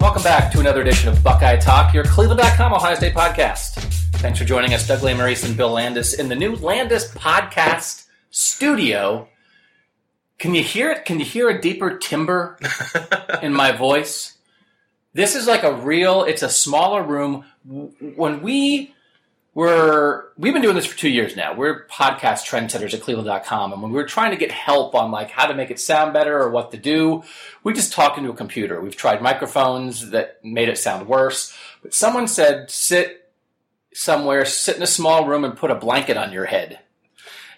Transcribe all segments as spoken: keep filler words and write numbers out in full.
Welcome back to another edition of Buckeye Talk, your Cleveland dot com Ohio State podcast. Thanks for joining us, Doug Lamarice and Bill Landis, in the new Landis podcast studio. Can you hear it? Can you hear a deeper timbre in my voice? This is like a real, it's a smaller room. When we were, we've been doing this for two years now. We're podcast trendsetters at Cleveland dot com, and when we were trying to get help on like how to make it sound better or what to do, we just talk into a computer. We've tried microphones that made it sound worse, but someone said, sit somewhere, sit in a small room and put a blanket on your head.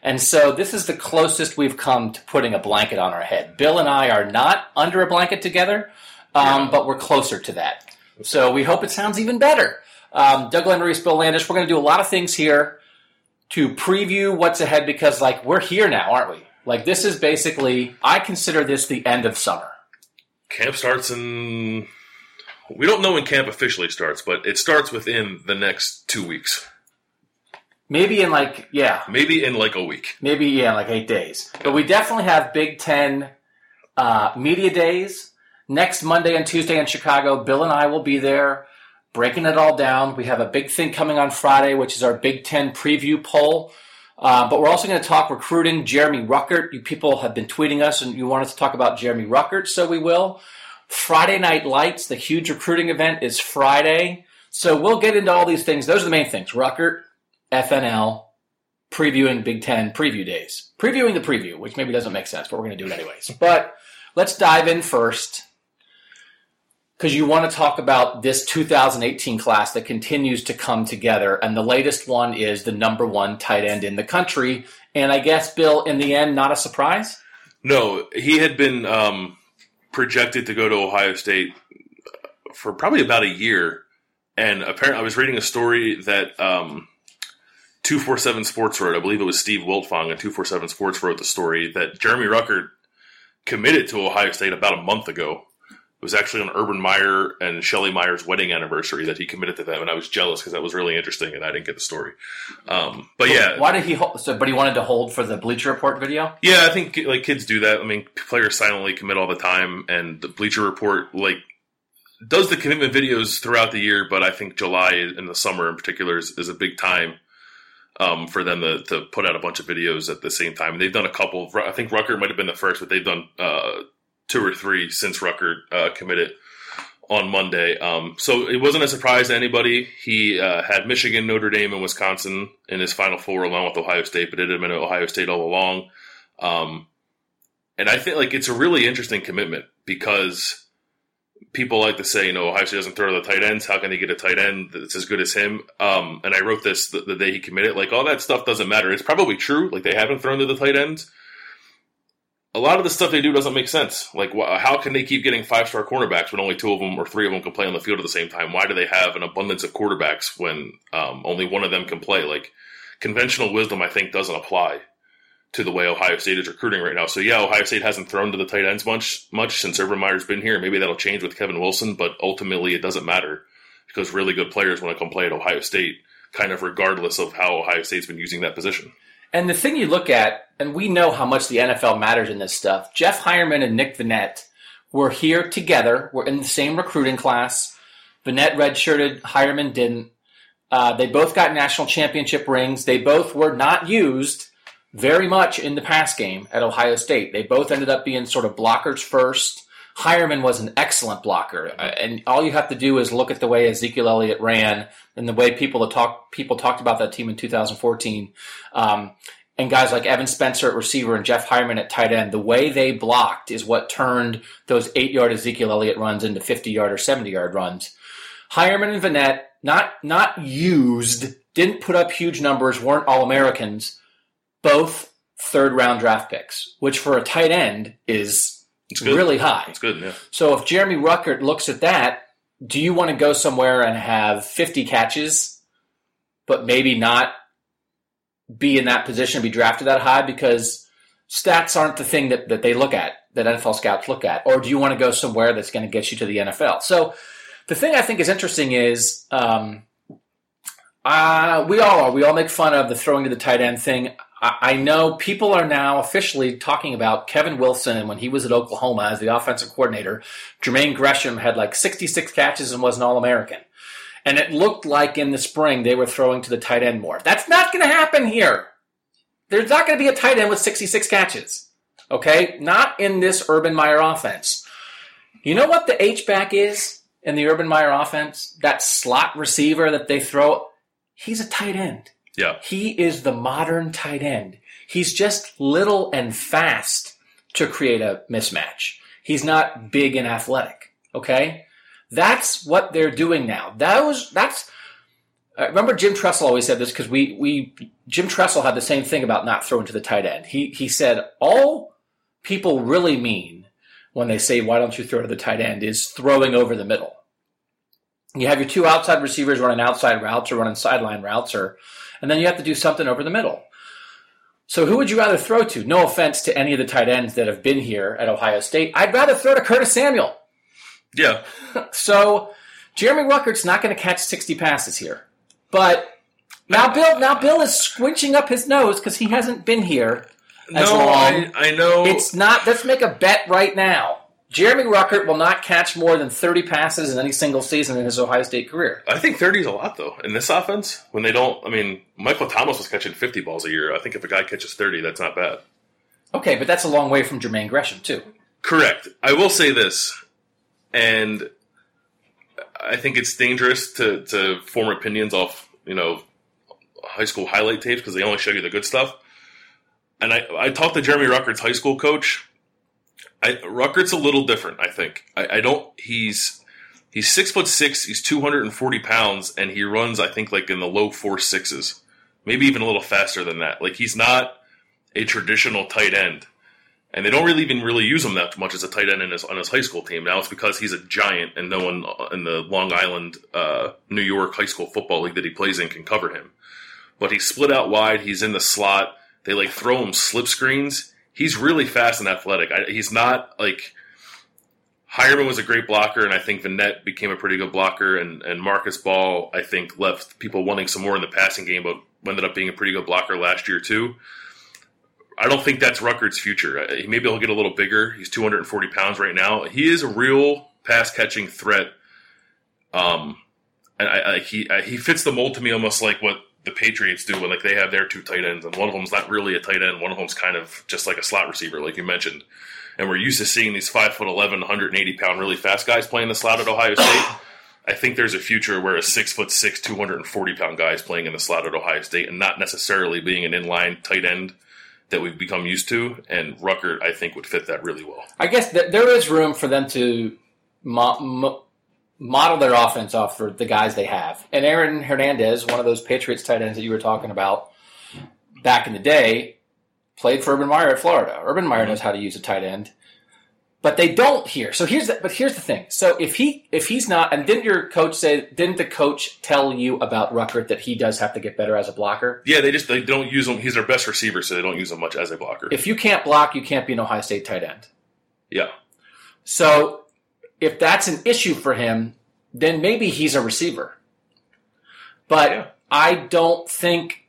And so this is the closest we've come to putting a blanket on our head. Bill and I are not under a blanket together, um, yeah. but we're closer to that. So we hope it sounds even better. Um, Doug Lamarice, Bill Landis, we're going to do a lot of things here to preview what's ahead because, like, we're here now, aren't we? Like, this is basically, I consider this the end of summer. Camp starts in... We don't know when camp officially starts, but it starts within the next two weeks. Maybe in like, yeah. Maybe in like a week. Maybe, yeah, like eight days. But we definitely have Big Ten uh, media days. Next Monday and Tuesday in Chicago, Bill and I will be there breaking it all down. We have a big thing coming on Friday, which is our Big Ten preview poll. Uh, but we're also going to talk recruiting. Jeremy Ruckert, you people have been tweeting us and you want us to talk about Jeremy Ruckert, so we will. Friday Night Lights, the huge recruiting event, is Friday. So we'll get into all these things. Those are the main things. Ruckert, F N L, previewing Big Ten preview days. Previewing the preview, which maybe doesn't make sense, but we're going to do it anyways. But let's dive in first because you want to talk about this two thousand eighteen class that continues to come together. And the latest one is the number one tight end in the country. And I guess, Bill, in the end, not a surprise? No, he had been... Um... projected to go to Ohio State for probably about a year, and apparently I was reading a story that um, two forty-seven Sports wrote. I believe it was Steve Wiltfong at two forty-seven Sports wrote the story that Jeremy Ruckert committed to Ohio State about a month ago. It was actually on Urban Meyer and Shelly Meyer's wedding anniversary that he committed to them, and I was jealous because that was really interesting, and I didn't get the story. Um, but yeah, why did he? Hold, so, but he wanted to hold for the Bleacher Report video. Yeah, I think like kids do that. I mean, players silently commit all the time, and the Bleacher Report like does the commitment videos throughout the year. But I think July and the summer in particular is, is a big time um, for them to, to put out a bunch of videos at the same time. And they've done a couple. I think Ruckert might have been the first, but they've done. Uh, two or three since Ruckert uh, committed on Monday. Um, so it wasn't a surprise to anybody. He uh, had Michigan, Notre Dame, and Wisconsin in his Final Four along with Ohio State, but it had been Ohio State all along. Um, and I think like it's a really interesting commitment because people like to say, you know, Ohio State doesn't throw the tight ends. How can they get a tight end that's as good as him? Um, and I wrote this the, the day he committed. Like all that stuff doesn't matter. It's probably true. Like they haven't thrown to the tight ends. A lot of the stuff they do doesn't make sense. Like, wh- how can they keep getting five-star cornerbacks when only two of them or three of them can play on the field at the same time? Why do they have an abundance of quarterbacks when um, only one of them can play? Like, conventional wisdom, I think, doesn't apply to the way Ohio State is recruiting right now. So, yeah, Ohio State hasn't thrown to the tight ends much, much since Urban Meyer's been here. Maybe that'll change with Kevin Wilson, but ultimately it doesn't matter because really good players want to come play at Ohio State, kind of regardless of how Ohio State's been using that position. And the thing you look at, and we know how much the N F L matters in this stuff, Jeff Heuerman and Nick Vannett were here together. We're in the same recruiting class. Vannett redshirted, Heuerman didn't. Uh, they both got national championship rings. They both were not used very much in the pass game at Ohio State. They both ended up being sort of blockers first. Heuerman was an excellent blocker, and all you have to do is look at the way Ezekiel Elliott ran and the way people talk, people talked about that team in two thousand fourteen. Um, and guys like Evan Spencer at receiver and Jeff Heuerman at tight end, the way they blocked is what turned those eight-yard Ezekiel Elliott runs into fifty-yard or seventy-yard runs. Heuerman and Vannett, not not used, didn't put up huge numbers, weren't All-Americans, both third-round draft picks, which for a tight end is... It's good. Really high. It's good, yeah. So if Jeremy Ruckert looks at that, do you want to go somewhere and have fifty catches, but maybe not be in that position to be drafted that high? Because stats aren't the thing that, that they look at, that N F L scouts look at. Or do you want to go somewhere that's going to get you to the N F L? So the thing I think is interesting is um, uh, we all are. We all make fun of the throwing to the tight end thing. I know people are now officially talking about Kevin Wilson, and when he was at Oklahoma as the offensive coordinator, Jermaine Gresham had like sixty-six catches and was an All-American. And it looked like in the spring they were throwing to the tight end more. That's not going to happen here. There's not going to be a tight end with sixty-six catches. Okay? Not in this Urban Meyer offense. You know what the H-back is in the Urban Meyer offense? That slot receiver that they throw, he's a tight end. Yeah. He is the modern tight end. He's just little and fast to create a mismatch. He's not big and athletic, okay? That's what they're doing now. That was, that's I remember Jim Tressel always said this because we, we Jim Tressel had the same thing about not throwing to the tight end. He he said all people really mean when they say why don't you throw to the tight end is throwing over the middle. You have your two outside receivers running outside routes or running sideline routes, or and then you have to do something over the middle. So who would you rather throw to? No offense to any of the tight ends that have been here at Ohio State. I'd rather throw to Curtis Samuel. Yeah. So Jeremy Ruckert's not going to catch sixty passes here. But now Bill now Bill is squinching up his nose because he hasn't been here as no, long. I, I know. It's not. Let's make a bet right now. Jeremy Ruckert will not catch more than thirty passes in any single season in his Ohio State career. I think thirty is a lot, though, in this offense. When they don't, I mean, Michael Thomas was catching fifty balls a year. I think if a guy catches thirty, that's not bad. Okay, but that's a long way from Jermaine Gresham, too. Correct. I will say this, and I think it's dangerous to, to form opinions off, you know, high school highlight tapes because they only show you the good stuff. And I, I talked to Jeremy Ruckert's high school coach. I, Ruckert's a little different, I think. I, I don't. He's he's six foot six. He's two hundred and forty pounds, and he runs, I think, like in the low four sixes, maybe even a little faster than that. Like he's not a traditional tight end, and they don't really even really use him that much as a tight end in his, on his high school team. Now it's because he's a giant, and no one in the Long Island, uh, New York high school football league that he plays in can cover him. But he's split out wide. He's in the slot. They like throw him slip screens. He's really fast and athletic. I, he's not, like, Heuerman was a great blocker, and I think Vannett became a pretty good blocker, and, and Marcus Ball, I think, left people wanting some more in the passing game, but ended up being a pretty good blocker last year, too. I don't think that's Ruckert's future. Maybe he'll get a little bigger. He's two hundred forty pounds right now. He is a real pass-catching threat. Um, and I, I, he I, he fits the mold to me almost like what the Patriots do when like they have their two tight ends, and one of them's not really a tight end. One of them's kind of just like a slot receiver, like you mentioned. And we're used to seeing these five foot eleven, one hundred eighty pound, really fast guys playing the slot at Ohio State. I think there's a future where a six foot six, two hundred forty pound guy is playing in the slot at Ohio State and not necessarily being an inline tight end that we've become used to. And Ruckert, I think, would fit that really well. I guess th- there is room for them to mo- mo- model their offense off for the guys they have. And Aaron Hernandez, one of those Patriots tight ends that you were talking about back in the day, played for Urban Meyer at Florida. Urban Meyer knows how to use a tight end, but they don't here. So here's the, but here's the thing. So if he if he's not, and didn't your coach say, didn't the coach tell you about Ruckert that he does have to get better as a blocker? Yeah, they just they don't use him. He's their best receiver, so they don't use him much as a blocker. If you can't block, you can't be an Ohio State tight end. Yeah. So if that's an issue for him, then maybe he's a receiver. But yeah. I don't think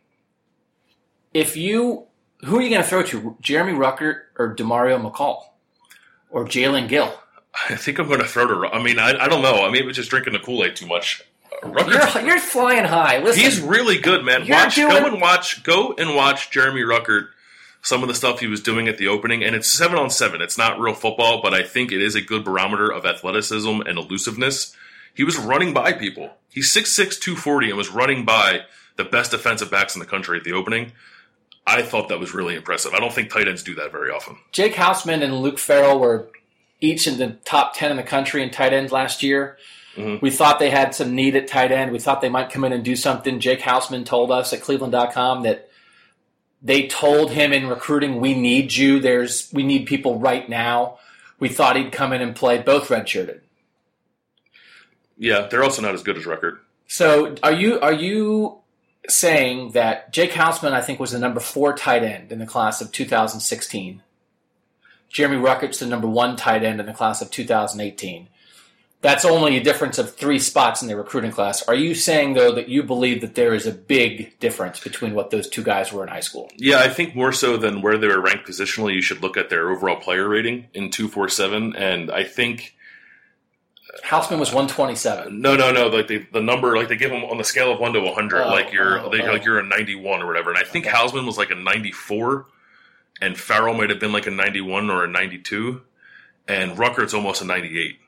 if you – who are you going to throw to, Jeremy Ruckert or DeMario McCall or Jalen Gill? I think I'm going to throw to – I mean, I, I don't know. I mean, it was just drinking the Kool-Aid too much. Ruckert's, you're, you're flying high. Listen, he's really good, man. Watch, doing, go, and watch, go and watch Jeremy Ruckert some of the stuff he was doing at the opening, and it's seven on seven. It's not real football, but I think it is a good barometer of athleticism and elusiveness. He was running by people. He's six six, two forty and was running by the best defensive backs in the country at the opening. I thought that was really impressive. I don't think tight ends do that very often. Jake Hausman and Luke Farrell were each in the top ten in the country in tight end last year. Mm-hmm. We thought they had some need at tight end. We thought they might come in and do something. Jake Hausman told us at Cleveland dot com that they told him in recruiting, we need you. There's we need people right now. We thought he'd come in and play. Both redshirted. Yeah, they're also not as good as Ruckert. So are you are you saying that Jake Hausman, I think, was the number four tight end in the class of two thousand sixteen? Jeremy Ruckert's the number one tight end in the class of two thousand eighteen. That's only a difference of three spots in the recruiting class. Are you saying, though, that you believe that there is a big difference between what those two guys were in high school? Yeah, I think more so than where they were ranked positionally, you should look at their overall player rating in two forty-seven. And I think Hausman was one twenty-seven. No, no, no. Like the, the number, like they give them on the scale of one to one hundred, oh, like you're oh, like, oh. like you're a ninety-one or whatever. And I think okay. Hausman was like a ninety-four, and Farrell might have been like a ninety-one or a ninety-two, and Ruckert's almost a ninety-eight.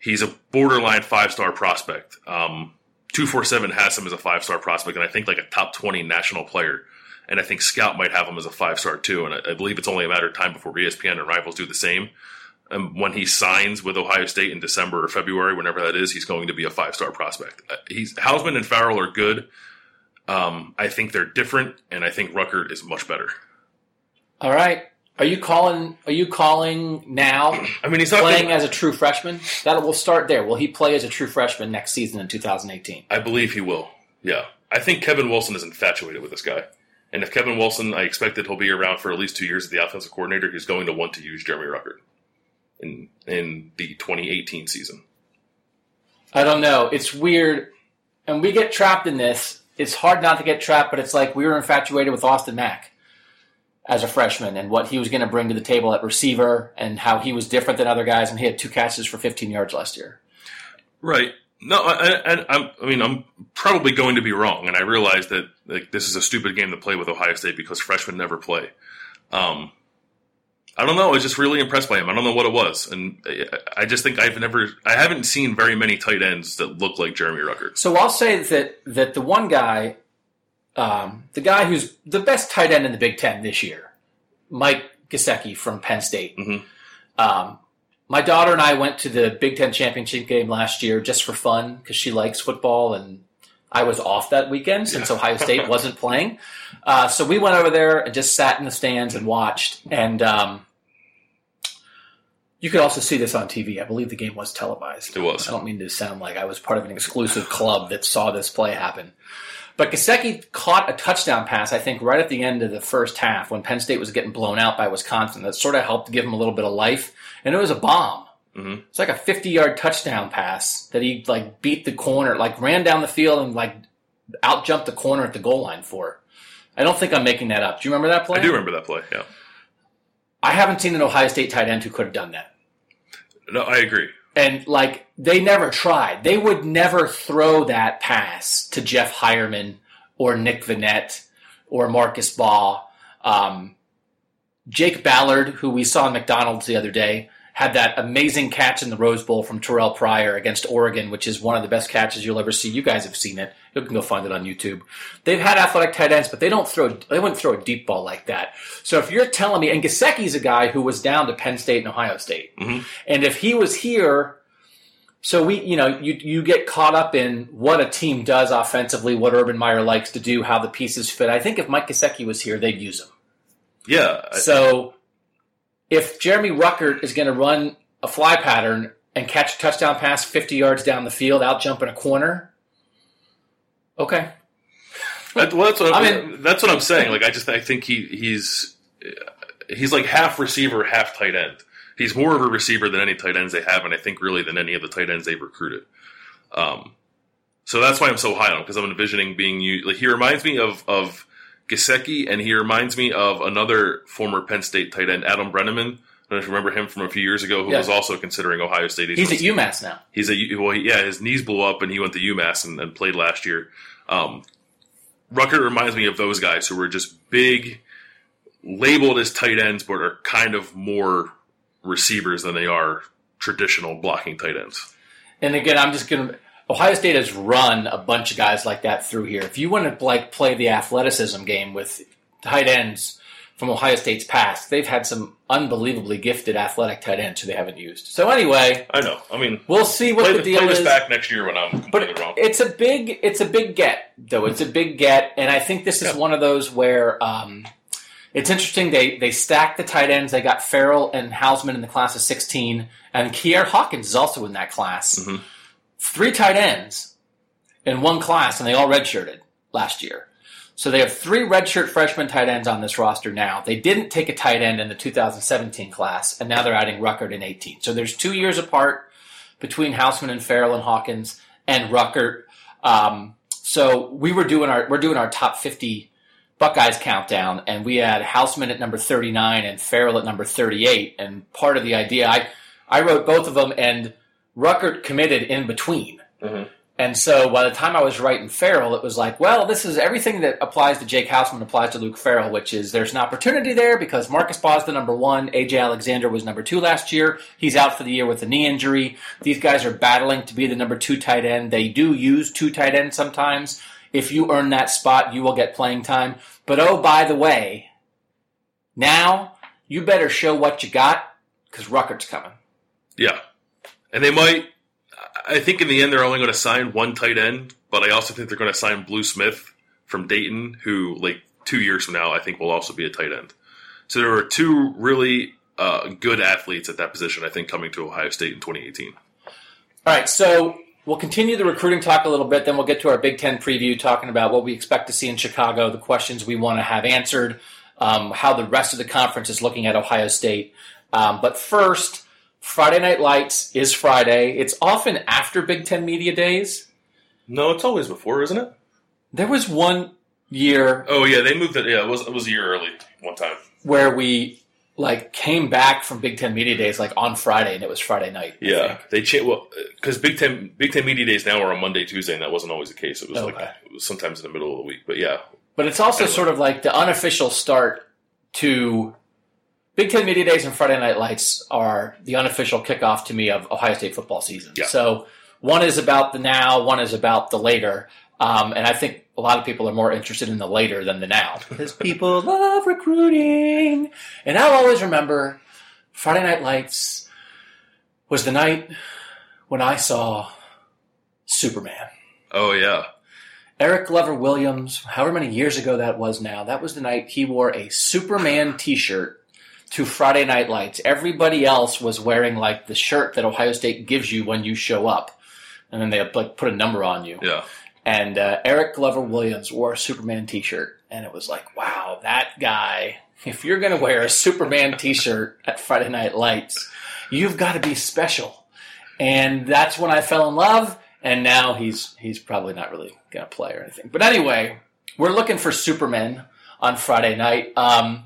He's a borderline five-star prospect. Um, two forty-seven has him as a five-star prospect, and I think like a top twenty national player. And I think Scout might have him as a five-star too, and I, I believe it's only a matter of time before E S P N and Rivals do the same. And when he signs with Ohio State in December or February, whenever that is, he's going to be a five-star prospect. He's Hausman and Farrell are good. Um, I think they're different, and I think Ruckert is much better. All right. Are you calling? Are you calling now? I mean, he's not playing gonna, as a true freshman. That we'll start there. Will he play as a true freshman next season in two thousand eighteen? I believe he will. Yeah, I think Kevin Wilson is infatuated with this guy, and if Kevin Wilson, I expect that he'll be around for at least two years as the offensive coordinator. He's going to want to use Jeremy Ruckert in in the twenty eighteen season. I don't know. It's weird, and we get trapped in this. It's hard not to get trapped, but it's like we were infatuated with Austin Mack as a freshman and what he was going to bring to the table at receiver and how he was different than other guys, and he had two catches for fifteen yards last year. Right. No, I, I, I mean, I'm probably going to be wrong, and I realize that like, this is a stupid game to play with Ohio State because freshmen never play. Um, I don't know. I was just really impressed by him. I don't know what it was, and I just think I've never, I haven't seen very many tight ends that look like Jeremy Ruckert. So I'll say that that the one guy. Um, the guy who's the best tight end in the Big Ten this year, Mike Gesicki from Penn State. Mm-hmm. Um, my daughter and I went to the Big Ten championship game last year just for fun because she likes football, and I was off that weekend since yeah. Ohio State wasn't playing. Uh, so we went over there and just sat in the stands and watched. And um, you could also see this on T V. I believe the game was televised. It was. I don't mean to sound like I was part of an exclusive club that saw this play happen. But Gesicki caught a touchdown pass, I think, right at the end of the first half when Penn State was getting blown out by Wisconsin. That sort of helped give him a little bit of life. And it was a bomb. Mm-hmm. It's like a fifty-yard touchdown pass that he, like, beat the corner, like, ran down the field and, like, out-jumped the corner at the goal line for. I don't think I'm making that up. Do you remember that play? I do remember that play, yeah. I haven't seen an Ohio State tight end who could have done that. No, I agree. And, like, they never tried. They would never throw that pass to Jeff Heuerman or Nick Vannett or Marcus Baugh. Um, Jake Ballard, who we saw in McDonald's the other day, had that amazing catch in the Rose Bowl from Terrell Pryor against Oregon, which is one of the best catches you'll ever see. You guys have seen it. You can go find it on YouTube. They've had athletic tight ends, but they don't throw. They wouldn't throw a deep ball like that. So if you're telling me, and Gesicki's a guy who was down to Penn State and Ohio State, mm-hmm. and if he was here, so we, you know, you you get caught up in what a team does offensively, what Urban Meyer likes to do, how the pieces fit. I think if Mike Gesicki was here, they'd use him. Yeah. I- so. If Jeremy Ruckert is going to run a fly pattern and catch a touchdown pass fifty yards down the field, out jumping a corner, okay. That, well, that's what I'm, I mean, that's what I'm saying. Like I just I think he he's he's like half receiver, half tight end. He's more of a receiver than any tight ends they have, and I think really than any of the tight ends they've recruited. Um, so that's why I'm so high on him because I'm envisioning being used. Like he reminds me of of. Gesicki, and he reminds me of another former Penn State tight end, Adam Brenneman. I don't know if you remember him from a few years ago, who yeah. was also considering Ohio State. He's, he's at UMass now. He's a well, yeah. His knees blew up, and he went to UMass and, and played last year. Um, Ruckert reminds me of those guys who were just big, labeled as tight ends, but are kind of more receivers than they are traditional blocking tight ends. And again, I'm just going to – Ohio State has run a bunch of guys like that through here. If you want to like play the athleticism game with tight ends from Ohio State's past, they've had some unbelievably gifted athletic tight ends who they haven't used. So anyway, I know. I mean, we'll see what the deal is. Play this back next year when I'm completely but wrong. It's a big, it's a big get, though. It's a big get, and I think this is yeah. one of those where um, it's interesting. They they stacked the tight ends. They got Farrell and Hausman in the class of sixteen, and Kier Hawkins is also in that class. Mm-hmm. Three tight ends in one class, and they all redshirted last year. So they have three redshirt freshman tight ends on this roster now. They didn't take a tight end in the two thousand seventeen class, and now they're adding Ruckert in eighteen. So there's two years apart between Hausman and Farrell and Hawkins and Ruckert. Um, so we were doing our we're doing our top fifty Buckeyes countdown, and we had Hausman at number thirty-nine and Farrell at number thirty-eight. And part of the idea, I I wrote both of them, and Ruckert committed in between. Mm-hmm. And so by the time I was writing Farrell, it was like, well, this is everything that applies to Jake Hausman applies to Luke Farrell, which is there's an opportunity there because Marcus Baugh's the number one. A J. Alexander was number two last year. He's out for the year with a knee injury. These guys are battling to be the number two tight end. They do use two tight ends sometimes. If you earn that spot, you will get playing time. But, oh, by the way, now you better show what you got because Ruckert's coming. Yeah. And they might... I think in the end they're only going to sign one tight end, but I also think they're going to sign Blue Smith from Dayton, who like two years from now I think will also be a tight end. So there were two really uh, good athletes at that position, I think, coming to Ohio State in twenty eighteen. All right, so we'll continue the recruiting talk a little bit, then we'll get to our Big Ten preview, talking about what we expect to see in Chicago, the questions we want to have answered, um, how the rest of the conference is looking at Ohio State. Um, but first... Friday Night Lights is Friday. It's often after Big Ten Media Days. No, it's always before, isn't it? There was one year... Oh, yeah, they moved it. Yeah, it was, it was a year early one time. Where we, like, came back from Big Ten Media Days, like, on Friday, and it was Friday night. Yeah, they changed... Well, because Big Ten, Big Ten Media Days now are on Monday, Tuesday, and that wasn't always the case. It was, okay. like, it was sometimes in the middle of the week, but yeah. But it's also anyway. sort of like the unofficial start to... Big Ten Media Days and Friday Night Lights are the unofficial kickoff to me of Ohio State football season. Yeah. So one is about the now, one is about the later. Um, and I think a lot of people are more interested in the later than the now. Because people love recruiting. And I'll always remember Friday Night Lights was the night when I saw Superman. Oh, yeah. Eric Glover Williams, however many years ago that was now, that was the night he wore a Superman t-shirt to Friday Night Lights. Everybody else was wearing, like, the shirt that Ohio State gives you when you show up. And then they, like, put a number on you. Yeah. And uh, Eric Glover Williams wore a Superman t-shirt. And it was like, wow, that guy, if you're going to wear a Superman t-shirt at Friday Night Lights, you've got to be special. And that's when I fell in love. And now he's he's probably not really going to play or anything. But anyway, we're looking for Supermen on Friday night. Um...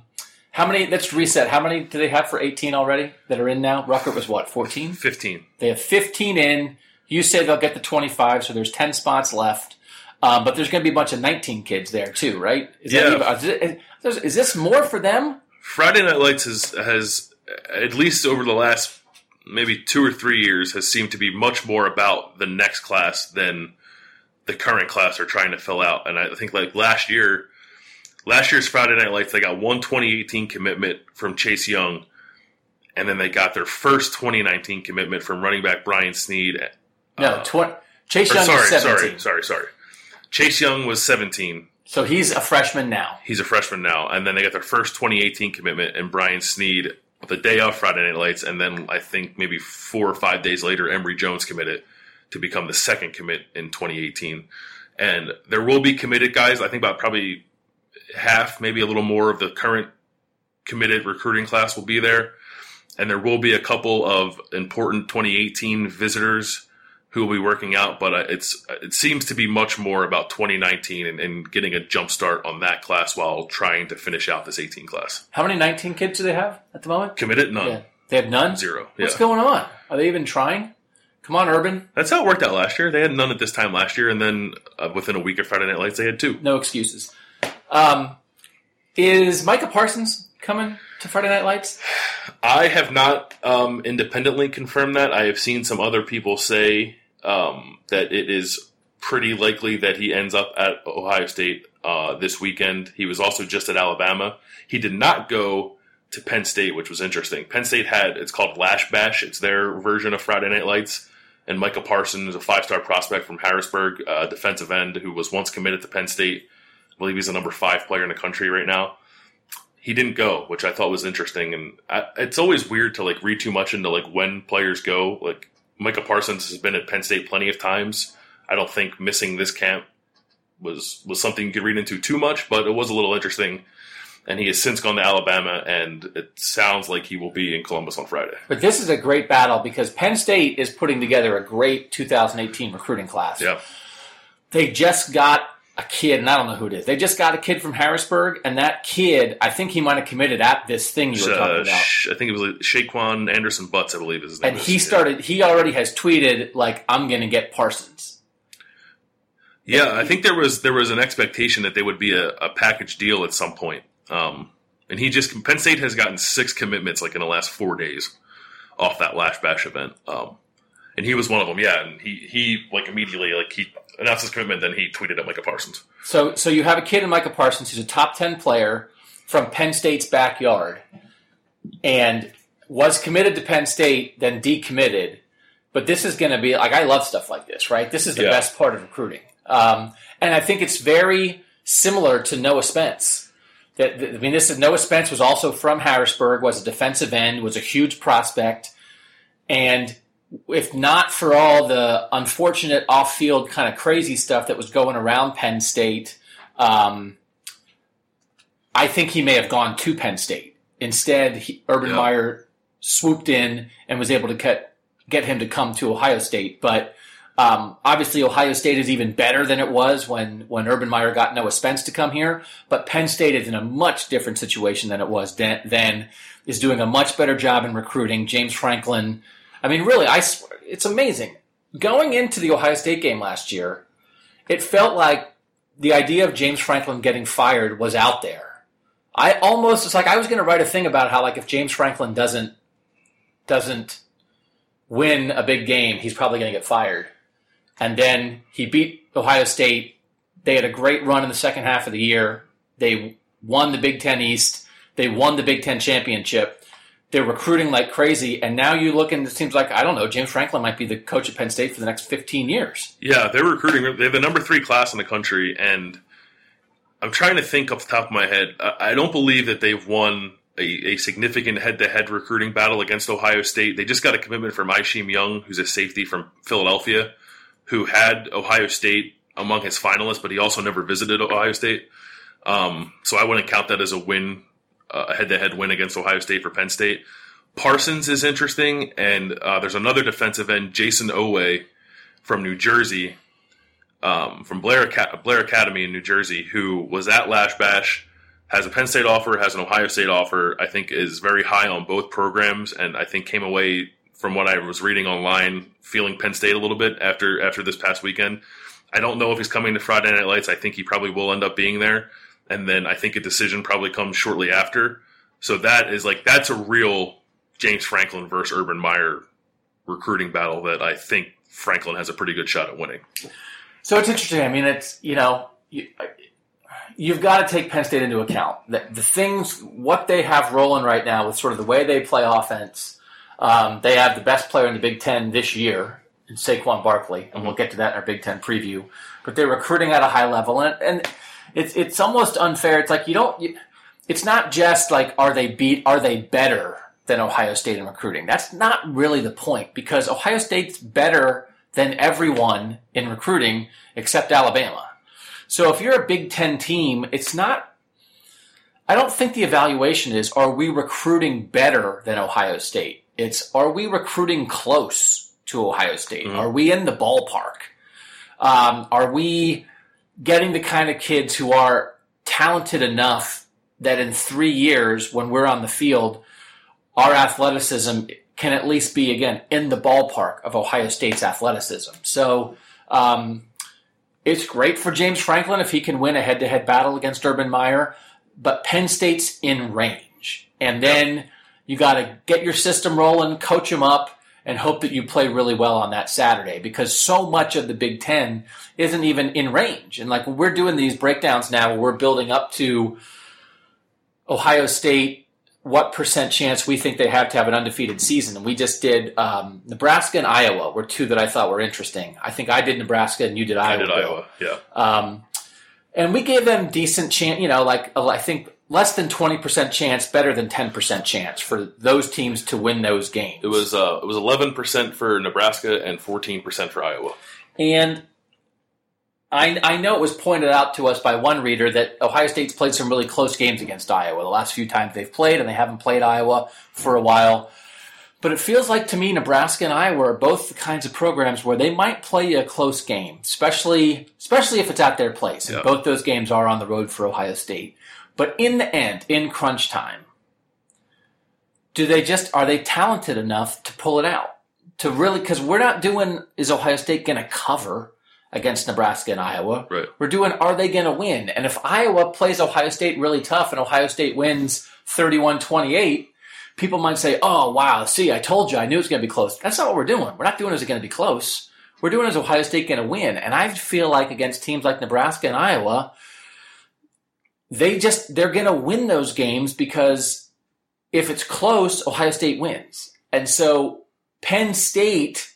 How many, let's reset, how many do they have for eighteen already that are in now? Ruckert was what, fourteen? fifteen. They have fifteen in. You say they'll get the twenty-five, so there's ten spots left. Um, but there's going to be a bunch of nineteen kids there too, right? Is yeah. That even, is, is this more for them? Friday Night Lights has, has, at least over the last maybe two or three years, has seemed to be much more about the next class than the current class are trying to fill out. And I think like last year, Last year's Friday Night Lights, they got one twenty eighteen commitment from Chase Young, and then they got their first twenty nineteen commitment from running back Brian Sneed. No, tw- Chase or, Young sorry, was seventeen. Sorry, sorry, sorry. Chase Young was seventeen. So he's a freshman now. He's a freshman now. And then they got their first twenty eighteen commitment and Brian Sneed the day of Friday Night Lights, and then I think maybe four or five days later, Emory Jones committed to become the second commit in twenty eighteen. And there will be committed guys, I think about probably... half, maybe a little more of the current committed recruiting class will be there. And there will be a couple of important twenty eighteen visitors who will be working out, but it's it seems to be much more about twenty nineteen and, and getting a jump start on that class while trying to finish out this eighteen class. How many nineteen kids do they have at the moment? Committed? None. Yeah. They have none? Zero. What's yeah. going on? Are they even trying? Come on, Urban. That's how it worked out last year. They had none at this time last year, and then uh, within a week of Friday Night Lights, they had two. No excuses. Um, Is Micah Parsons coming to Friday Night Lights? I have not um, independently confirmed that. I have seen some other people say um, that it is pretty likely that he ends up at Ohio State uh, this weekend. He was also just at Alabama. He did not go to Penn State, which was interesting. Penn State had, it's called Lash Bash. It's their version of Friday Night Lights. And Micah Parsons is a five-star prospect from Harrisburg, uh, defensive end, who was once committed to Penn State. I believe he's the number five player in the country right now. He didn't go, which I thought was interesting. And I, it's always weird to like read too much into like when players go. Like Micah Parsons has been at Penn State plenty of times. I don't think missing this camp was was something you could read into too much, but it was a little interesting. And he has since gone to Alabama, and it sounds like he will be in Columbus on Friday. But this is a great battle because Penn State is putting together a great two thousand eighteen recruiting class. Yeah. They just got a kid, and I don't know who it is. They just got a kid from Harrisburg, and that kid, I think he might have committed at this thing you were uh, talking about. I think it was like Shaquan Anderson Butts, I believe is his name. And he started. He already has tweeted, like, I'm going to get Parsons. Yeah, and I think there was there was an expectation that they would be a, a package deal at some point. Um, and he just, Penn State has gotten six commitments like in the last four days off that Lash Bash event. Um, and he was one of them. Yeah. And he, he like immediately, like he announced his commitment. Then he tweeted at Micah Parsons. So, so you have a kid in Micah Parsons who's a top ten player from Penn State's backyard and was committed to Penn State, then decommitted. But this is going to be like, I love stuff like this, right? This is the yeah. best part of recruiting. Um, and I think it's very similar to Noah Spence. That, I mean, this is Noah Spence was also from Harrisburg, was a defensive end, was a huge prospect, and if not for all the unfortunate off-field kind of crazy stuff that was going around Penn State, um, I think he may have gone to Penn State. Instead, he, Urban yeah. Meyer swooped in and was able to get get him to come to Ohio State, but. Um, obviously, Ohio State is even better than it was when, when Urban Meyer got Noah Spence to come here. But Penn State is in a much different situation than it was then, then is doing a much better job in recruiting. James Franklin, I mean, really, I swear, it's amazing. Going into the Ohio State game last year, it felt like the idea of James Franklin getting fired was out there. I almost, it's like I was going to write a thing about how, like, if James Franklin doesn't doesn't win a big game, he's probably going to get fired. And then he beat Ohio State. They had a great run in the second half of the year. They won the Big Ten East. They won the Big Ten Championship. They're recruiting like crazy. And now you look and it seems like, I don't know, James Franklin might be the coach at Penn State for the next fifteen years. Yeah, they're recruiting. They have the number three class in the country. And I'm trying to think off the top of my head. I don't believe that they've won a, a significant head-to-head recruiting battle against Ohio State. They just got a commitment from Isheem Young, who's a safety from Philadelphia, who had Ohio State among his finalists, but he also never visited Ohio State. Um, so I wouldn't count that as a win, uh, a head-to-head win against Ohio State for Penn State. Parsons is interesting, and uh, there's another defensive end, Jason Owe from New Jersey, um, from Blair, Ac- Blair Academy in New Jersey, who was at Lash Bash, has a Penn State offer, has an Ohio State offer, I think is very high on both programs, and I think came away from what I was reading online, feeling Penn State a little bit after after this past weekend. I don't know if he's coming to Friday Night Lights. I think he probably will end up being there. And then I think a decision probably comes shortly after. So that is like, that's a real James Franklin versus Urban Meyer recruiting battle that I think Franklin has a pretty good shot at winning. So it's interesting. I mean, it's, you know, you, you've got to take Penn State into account. The, the things, what they have rolling right now with sort of the way they play offense. Um, they have the best player in the Big Ten this year, in Saquon Barkley, and we'll get to that in our Big Ten preview. But they're recruiting at a high level, and, and it's it's almost unfair. It's like you don't. You, it's not just like are they beat? Are they better than Ohio State in recruiting? That's not really the point because Ohio State's better than everyone in recruiting except Alabama. So if you're a Big Ten team, it's not. I don't think the evaluation is are we recruiting better than Ohio State. It's, are we recruiting close to Ohio State? Mm-hmm. Are we in the ballpark? Um, are we getting the kind of kids who are talented enough that in three years when we're on the field, our athleticism can at least be, again, in the ballpark of Ohio State's athleticism? So um, it's great for James Franklin if he can win a head-to-head battle against Urban Meyer. but Penn State's in range. And then yep. you got to get your system rolling, coach them up, and hope that you play really well on that Saturday, because so much of the Big Ten isn't even in range. And like, we're doing these breakdowns now, we're building up to Ohio State, what percent chance we think they have to have an undefeated season. And we just did um, Nebraska and Iowa were two that I thought were interesting. I think I did Nebraska and you did Iowa. I did Iowa, yeah. Um, and we gave them decent chance, you know, like I think less than twenty percent chance, better than ten percent chance for those teams to win those games. It was uh, it was eleven percent for Nebraska and fourteen percent for Iowa. And I, I know it was pointed out to us by one reader that Ohio State's played some really close games against Iowa the last few times they've played, and they haven't played Iowa for a while. But it feels like to me Nebraska and Iowa are both the kinds of programs where they might play a close game, especially especially if it's at their place. Yeah. And both those games are on the road for Ohio State. But in the end, in crunch time, do they just are they talented enough to pull it out? To really, because we're not doing is Ohio State going to cover against Nebraska and Iowa? Right. We're doing, are they going to win? And if Iowa plays Ohio State really tough and Ohio State wins thirty-one twenty-eight, people might say, oh, wow, see, I told you, I knew it was going to be close. That's not what we're doing. We're not doing is it going to be close. We're doing is Ohio State going to win? And I feel like against teams like Nebraska and Iowa, they just they're going to win those games because if it's close, Ohio State wins. And so Penn State...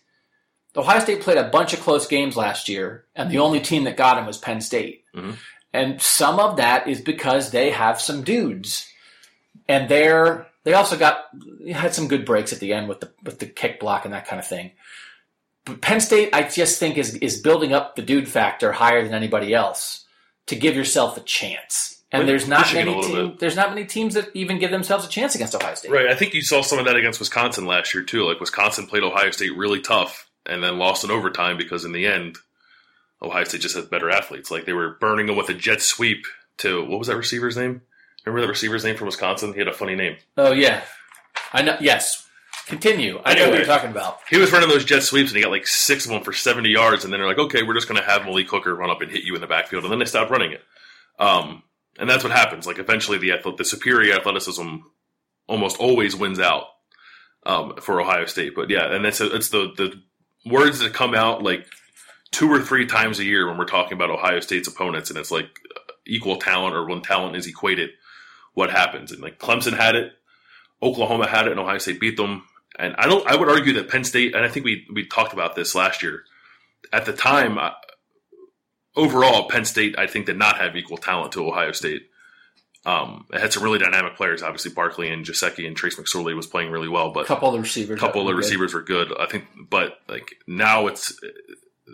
Ohio State played a bunch of close games last year, and the only team that got him was Penn State. Mm-hmm. And some of that is because they have some dudes, and they're they also got had some good breaks at the end with the with the kick block and that kind of thing. But Penn State, I just think is is building up the dude factor higher than anybody else to give yourself a chance. And We're there's not many team, there's not many teams that even give themselves a chance against Ohio State. Right. I think you saw some of that against Wisconsin last year too. Like Wisconsin played Ohio State really tough. And then lost in overtime because in the end, Ohio State just has better athletes. Like they were burning them with a jet sweep to what was that receiver's name? Remember that receiver's name from Wisconsin? He had a funny name. Oh yeah, I know. Yes, continue. I anyway, know what you're talking about. He was running those jet sweeps and he got like six of them for seventy yards. And then they're like, okay, we're just going to have Malik Hooker run up and hit you in the backfield. And then they stopped running it. Um, and that's what happens. Like eventually, the the superior athleticism almost always wins out um, for Ohio State. But yeah, and that's it's the the words that come out like two or three times a year when we're talking about Ohio State's opponents, and it's like equal talent or when talent is equated, what happens? And like Clemson had it, Oklahoma had it, and Ohio State beat them. And I don't. I would argue that Penn State, and I think we we talked about this last year. At the time, I, overall, Penn State I think did not have equal talent to Ohio State. Um, it had some really dynamic players, obviously Barkley and Gesicki and Trace McSorley was playing really well, but a couple of the receivers, couple of the receivers were good. I think, but like now it's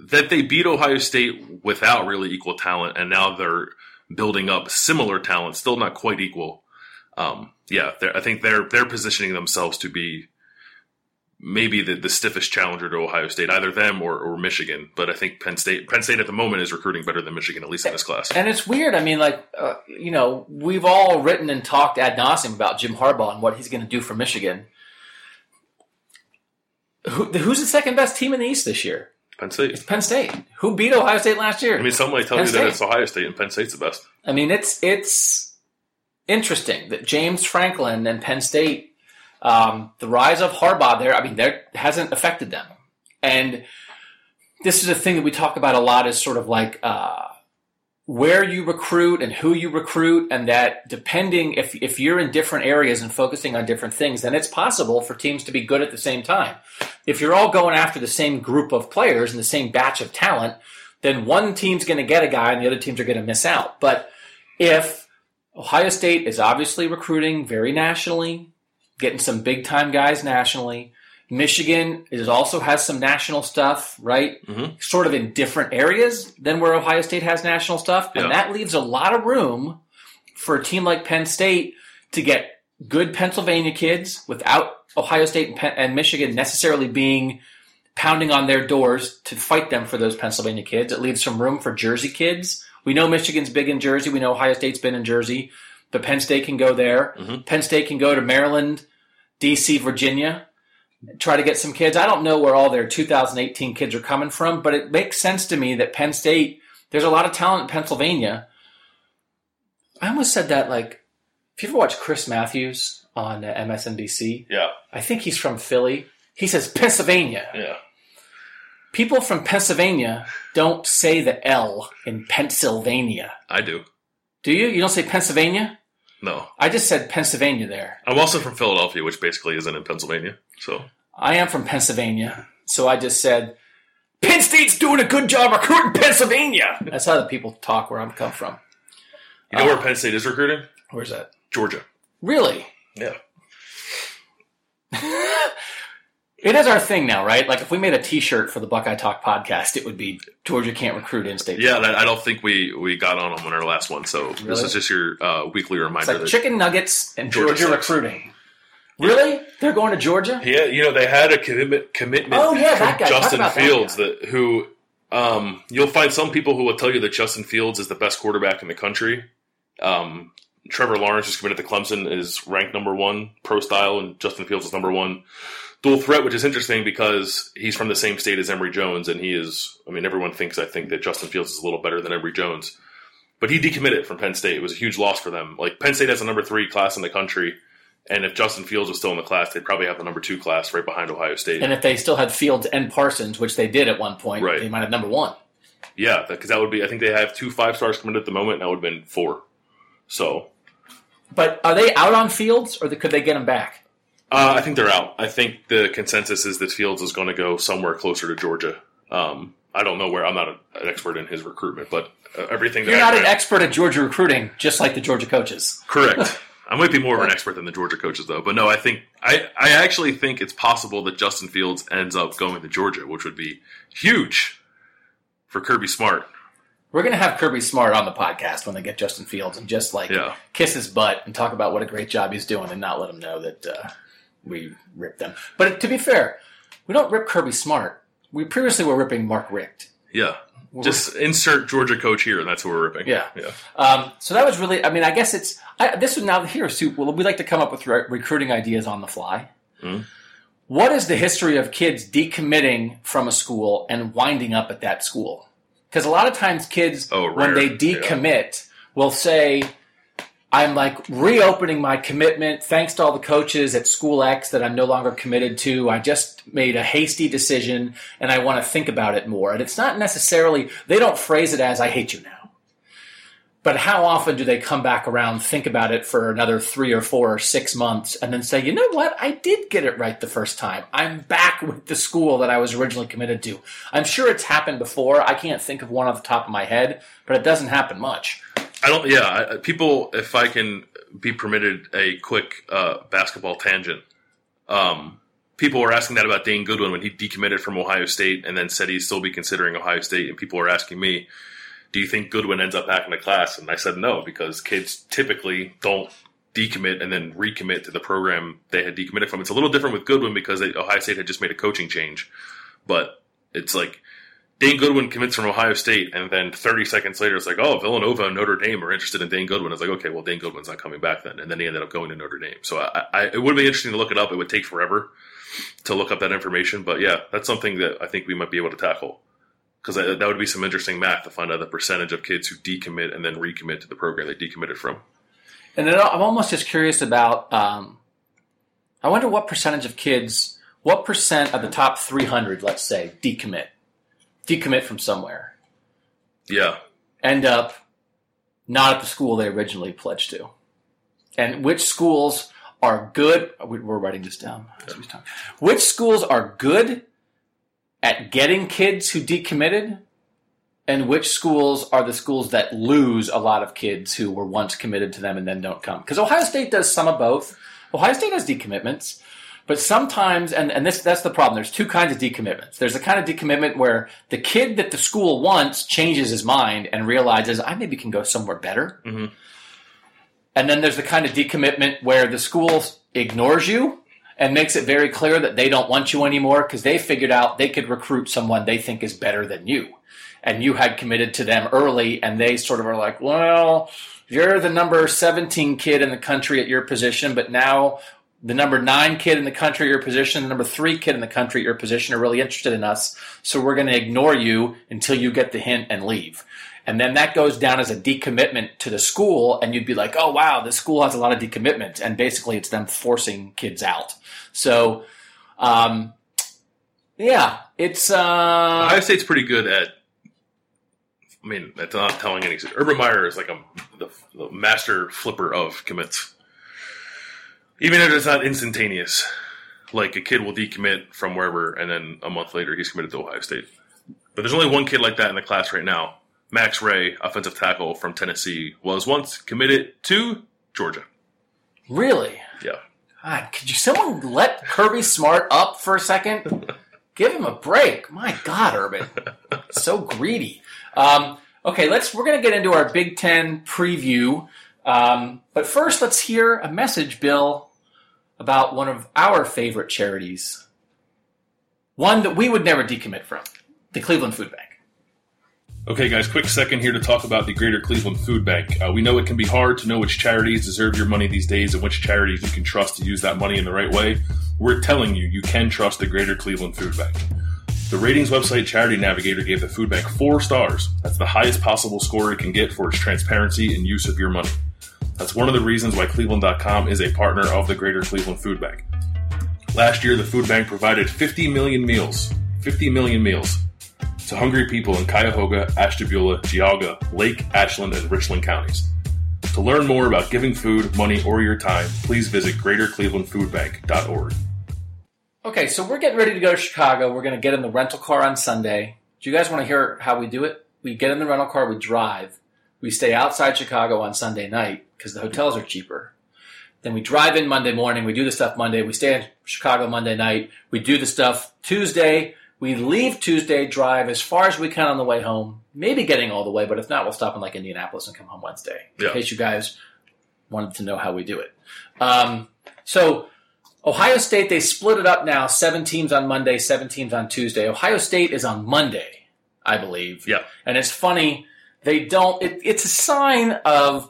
that they beat Ohio State without really equal talent, and now they're building up similar talent, still not quite equal. Um, yeah, I think they're they're positioning themselves to be maybe the, the stiffest challenger to Ohio State, either them or, or Michigan. But I think Penn State, Penn State at the moment is recruiting better than Michigan, at least in this class. And it's weird. I mean, like, uh, you know, we've all written and talked ad nauseum about Jim Harbaugh and what he's going to do for Michigan. Who, who's the second best team in the East this year? Penn State. It's Penn State. Who beat Ohio State last year? I mean, somebody tells you that it's Ohio State and Penn State's the best. I mean, it's it's interesting that James Franklin and Penn State, Um, the rise of Harbaugh there, I mean, there hasn't affected them. And this is a thing that we talk about a lot is sort of like uh, where you recruit and who you recruit, and that depending if if you're in different areas and focusing on different things, then it's possible for teams to be good at the same time. If you're all going after the same group of players and the same batch of talent, then one team's going to get a guy and the other teams are going to miss out. But if Ohio State is obviously recruiting very nationally, getting some big-time guys nationally. Michigan is also has some national stuff, right? Mm-hmm. Sort of in different areas than where Ohio State has national stuff. Yeah. And that leaves a lot of room for a team like Penn State to get good Pennsylvania kids without Ohio State and, Penn, and Michigan necessarily being pounding on their doors to fight them for those Pennsylvania kids. It leaves some room for Jersey kids. We know Michigan's big in Jersey. We know Ohio State's been in Jersey. But Penn State can go there. Mm-hmm. Penn State can go to Maryland, D C, Virginia, try to get some kids. I don't know where all their two thousand eighteen kids are coming from, but it makes sense to me that Penn State, there's a lot of talent in Pennsylvania. I almost said that, like, if you ever watch Chris Matthews on M S N B C, yeah, I think he's from Philly. He says Pennsylvania. Yeah. People from Pennsylvania don't say the L in Pennsylvania. I do. Do you? You don't say Pennsylvania? No. I just said Pennsylvania there. I'm also from Philadelphia, which basically isn't in Pennsylvania. So I am from Pennsylvania, so I just said Penn State's doing a good job recruiting Pennsylvania. That's how the people talk where I'm come from. You know uh, where Penn State is recruiting? Where's that? Georgia. Really? Yeah. It is our thing now, right? Like, if we made a T-shirt for the Buckeye Talk podcast, it would be Georgia can't recruit in-state. Yeah, that, I don't think we, we got on them on our last one, so really? This is just your uh, weekly reminder. It's like chicken nuggets and Georgia, Georgia recruiting. Yeah. Really? They're going to Georgia? Yeah, you know, they had a commitment commitment oh, yeah, that guy. Justin Fields, that, that who um, you'll find some people who will tell you that Justin Fields is the best quarterback in the country. Um, Trevor Lawrence, who's committed to Clemson, is ranked number one pro style, and Justin Fields is number one. Dual threat, which is interesting because he's from the same state as Emory Jones, and he is, I mean, everyone thinks, I think, that Justin Fields is a little better than Emory Jones. But he decommitted from Penn State. It was a huge loss for them. Like, Penn State has the number three class in the country, and if Justin Fields was still in the class, they'd probably have the number two class right behind Ohio State. And if they still had Fields and Parsons, which they did at one point, right, they might have number one. Yeah, because that would be, I think they have two five-stars committed at the moment, and that would have been four. So, but are they out on Fields, or could they get him back? Uh, I think they're out. I think the consensus is that Fields is going to go somewhere closer to Georgia. Um, I don't know where. I'm not a, an expert in his recruitment, but uh, everything that You're I not read, an expert at Georgia recruiting, just like the Georgia coaches. Correct. I might be more of an expert than the Georgia coaches, though. But no, I think I, I actually think it's possible that Justin Fields ends up going to Georgia, which would be huge for Kirby Smart. We're going to have Kirby Smart on the podcast when they get Justin Fields and just like yeah. kiss his butt and talk about what a great job he's doing and not let him know that uh, – we rip them. But to be fair, we don't rip Kirby Smart. We previously were ripping Mark Richt. Yeah. We're Just ripping. Insert Georgia coach here, and that's who we're ripping. Yeah. yeah. Um, so that was really, I mean, I guess it's, I, this is now here, Sue, well, we like to come up with re- recruiting ideas on the fly. Mm. What is the history of kids decommitting from a school and winding up at that school? Because a lot of times kids, oh, when they decommit, yeah. will say, I'm like reopening my commitment thanks to all the coaches at School X that I'm no longer committed to. I just made a hasty decision and I want to think about it more. And it's not necessarily, they don't phrase it as I hate you now. But how often do they come back around, think about it for another three or four or six months and then say, you know what? I did get it right the first time. I'm back with the school that I was originally committed to. I'm sure it's happened before. I can't think of one off the top of my head, but it doesn't happen much. I don't. Yeah, I, people. If I can be permitted a quick uh, basketball tangent, um, people were asking that about Dane Goodwin when he decommitted from Ohio State and then said he'd still be considering Ohio State. And people were asking me, "Do you think Goodwin ends up back in the class?" And I said no, because kids typically don't decommit and then recommit to the program they had decommitted from. It's a little different with Goodwin because they, Ohio State had just made a coaching change, but it's like. Dane Goodwin commits from Ohio State, and then thirty seconds later, it's like, oh, Villanova and Notre Dame are interested in Dane Goodwin. It's like, okay, well, Dane Goodwin's not coming back then. And then he ended up going to Notre Dame. So I, I, it would be interesting to look it up. It would take forever to look up that information. But, yeah, that's something that I think we might be able to tackle because that would be some interesting math to find out the percentage of kids who decommit and then recommit to the program they decommitted from. And then I'm almost just curious about um, – I wonder what percentage of kids – what percent of the top three hundred, let's say, decommit? Decommit from somewhere. Yeah. End up not at the school they originally pledged to. And which schools are good... We're writing this down. Yeah. Which schools are good at getting kids who decommitted? And which schools are the schools that lose a lot of kids who were once committed to them and then don't come? Because Ohio State does some of both. Ohio State has decommitments. But sometimes, and, and this that's the problem, there's two kinds of decommitments. There's the kind of decommitment where the kid that the school wants changes his mind and realizes, I maybe can go somewhere better. Mm-hmm. And then there's the kind of decommitment where the school ignores you and makes it very clear that they don't want you anymore because they figured out they could recruit someone they think is better than you. And you had committed to them early, and they sort of are like, well, you're the number seventeen kid in the country at your position, but now... the number nine kid in the country at your position, the number three kid in the country at your position are really interested in us, so we're going to ignore you until you get the hint and leave. And then that goes down as a decommitment to the school, and you'd be like, oh, wow, this school has a lot of decommitments. And basically it's them forcing kids out. So, um, yeah, it's uh, – Ohio State's pretty good at – I mean, that's not telling any. Urban Meyer is like a the, the master flipper of commits, even if it's not instantaneous. Like a kid will decommit from wherever, and then a month later he's committed to Ohio State. But there's only one kid like that in the class right now. Max Ray, offensive tackle from Tennessee, was once committed to Georgia. Really? Yeah. God, could you someone let Kirby Smart up for a second? Give him a break. My God, Urban. So greedy. Um, okay, let's. We're going to get into our Big Ten preview. Um, but first, let's hear a message, Bill, about one of our favorite charities. One that we would never decommit from. The Cleveland Food Bank. Okay, guys, quick second here to talk about the Greater Cleveland Food Bank. Uh, we know it can be hard to know which charities deserve your money these days and which charities you can trust to use that money in the right way. We're telling you, you can trust the Greater Cleveland Food Bank. The ratings website Charity Navigator gave the food bank four stars. That's the highest possible score it can get for its transparency and use of your money. That's one of the reasons why Cleveland dot com is a partner of the Greater Cleveland Food Bank. Last year, the food bank provided fifty million meals, fifty million meals to hungry people in Cuyahoga, Ashtabula, Geauga, Lake, Ashland, and Richland counties. To learn more about giving food, money, or your time, please visit greater cleveland food bank dot org. Okay, so we're getting ready to go to Chicago. We're going to get in the rental car on Sunday. Do you guys want to hear how we do it? We get in the rental car, we drive. We stay outside Chicago on Sunday night because the hotels are cheaper. Then we drive in Monday morning. We do the stuff Monday. We stay in Chicago Monday night. We do the stuff Tuesday. We leave Tuesday, drive as far as we can on the way home. Maybe getting all the way, but if not, we'll stop in like Indianapolis and come home Wednesday. Yeah. In case you guys wanted to know how we do it. Um, so... Ohio State, they split it up now, seven teams on Monday, seven teams on Tuesday. Ohio State is on Monday, I believe. Yeah. And it's funny, they don't it, – it's a sign of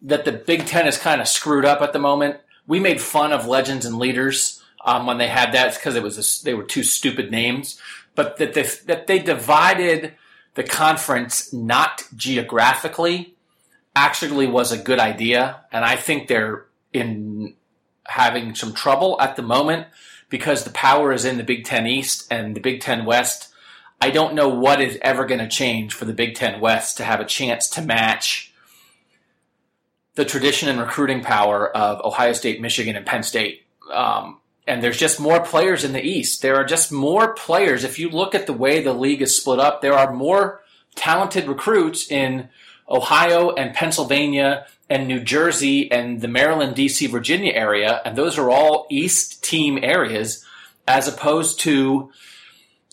that the Big Ten is kind of screwed up at the moment. We made fun of Legends and Leaders um, when they had that. It's because it was a, they were two stupid names. But that they, that they divided the conference not geographically actually was a good idea, and I think they're in – having some trouble at the moment because the power is in the Big Ten East and the Big Ten West. I don't know what is ever going to change for the Big Ten West to have a chance to match the tradition and recruiting power of Ohio State, Michigan, and Penn State. Um, and there's just more players in the East. There are just more players. If you look at the way the league is split up, there are more talented recruits in Ohio and Pennsylvania and New Jersey and the Maryland, D C, Virginia area, and those are all East team areas, as opposed to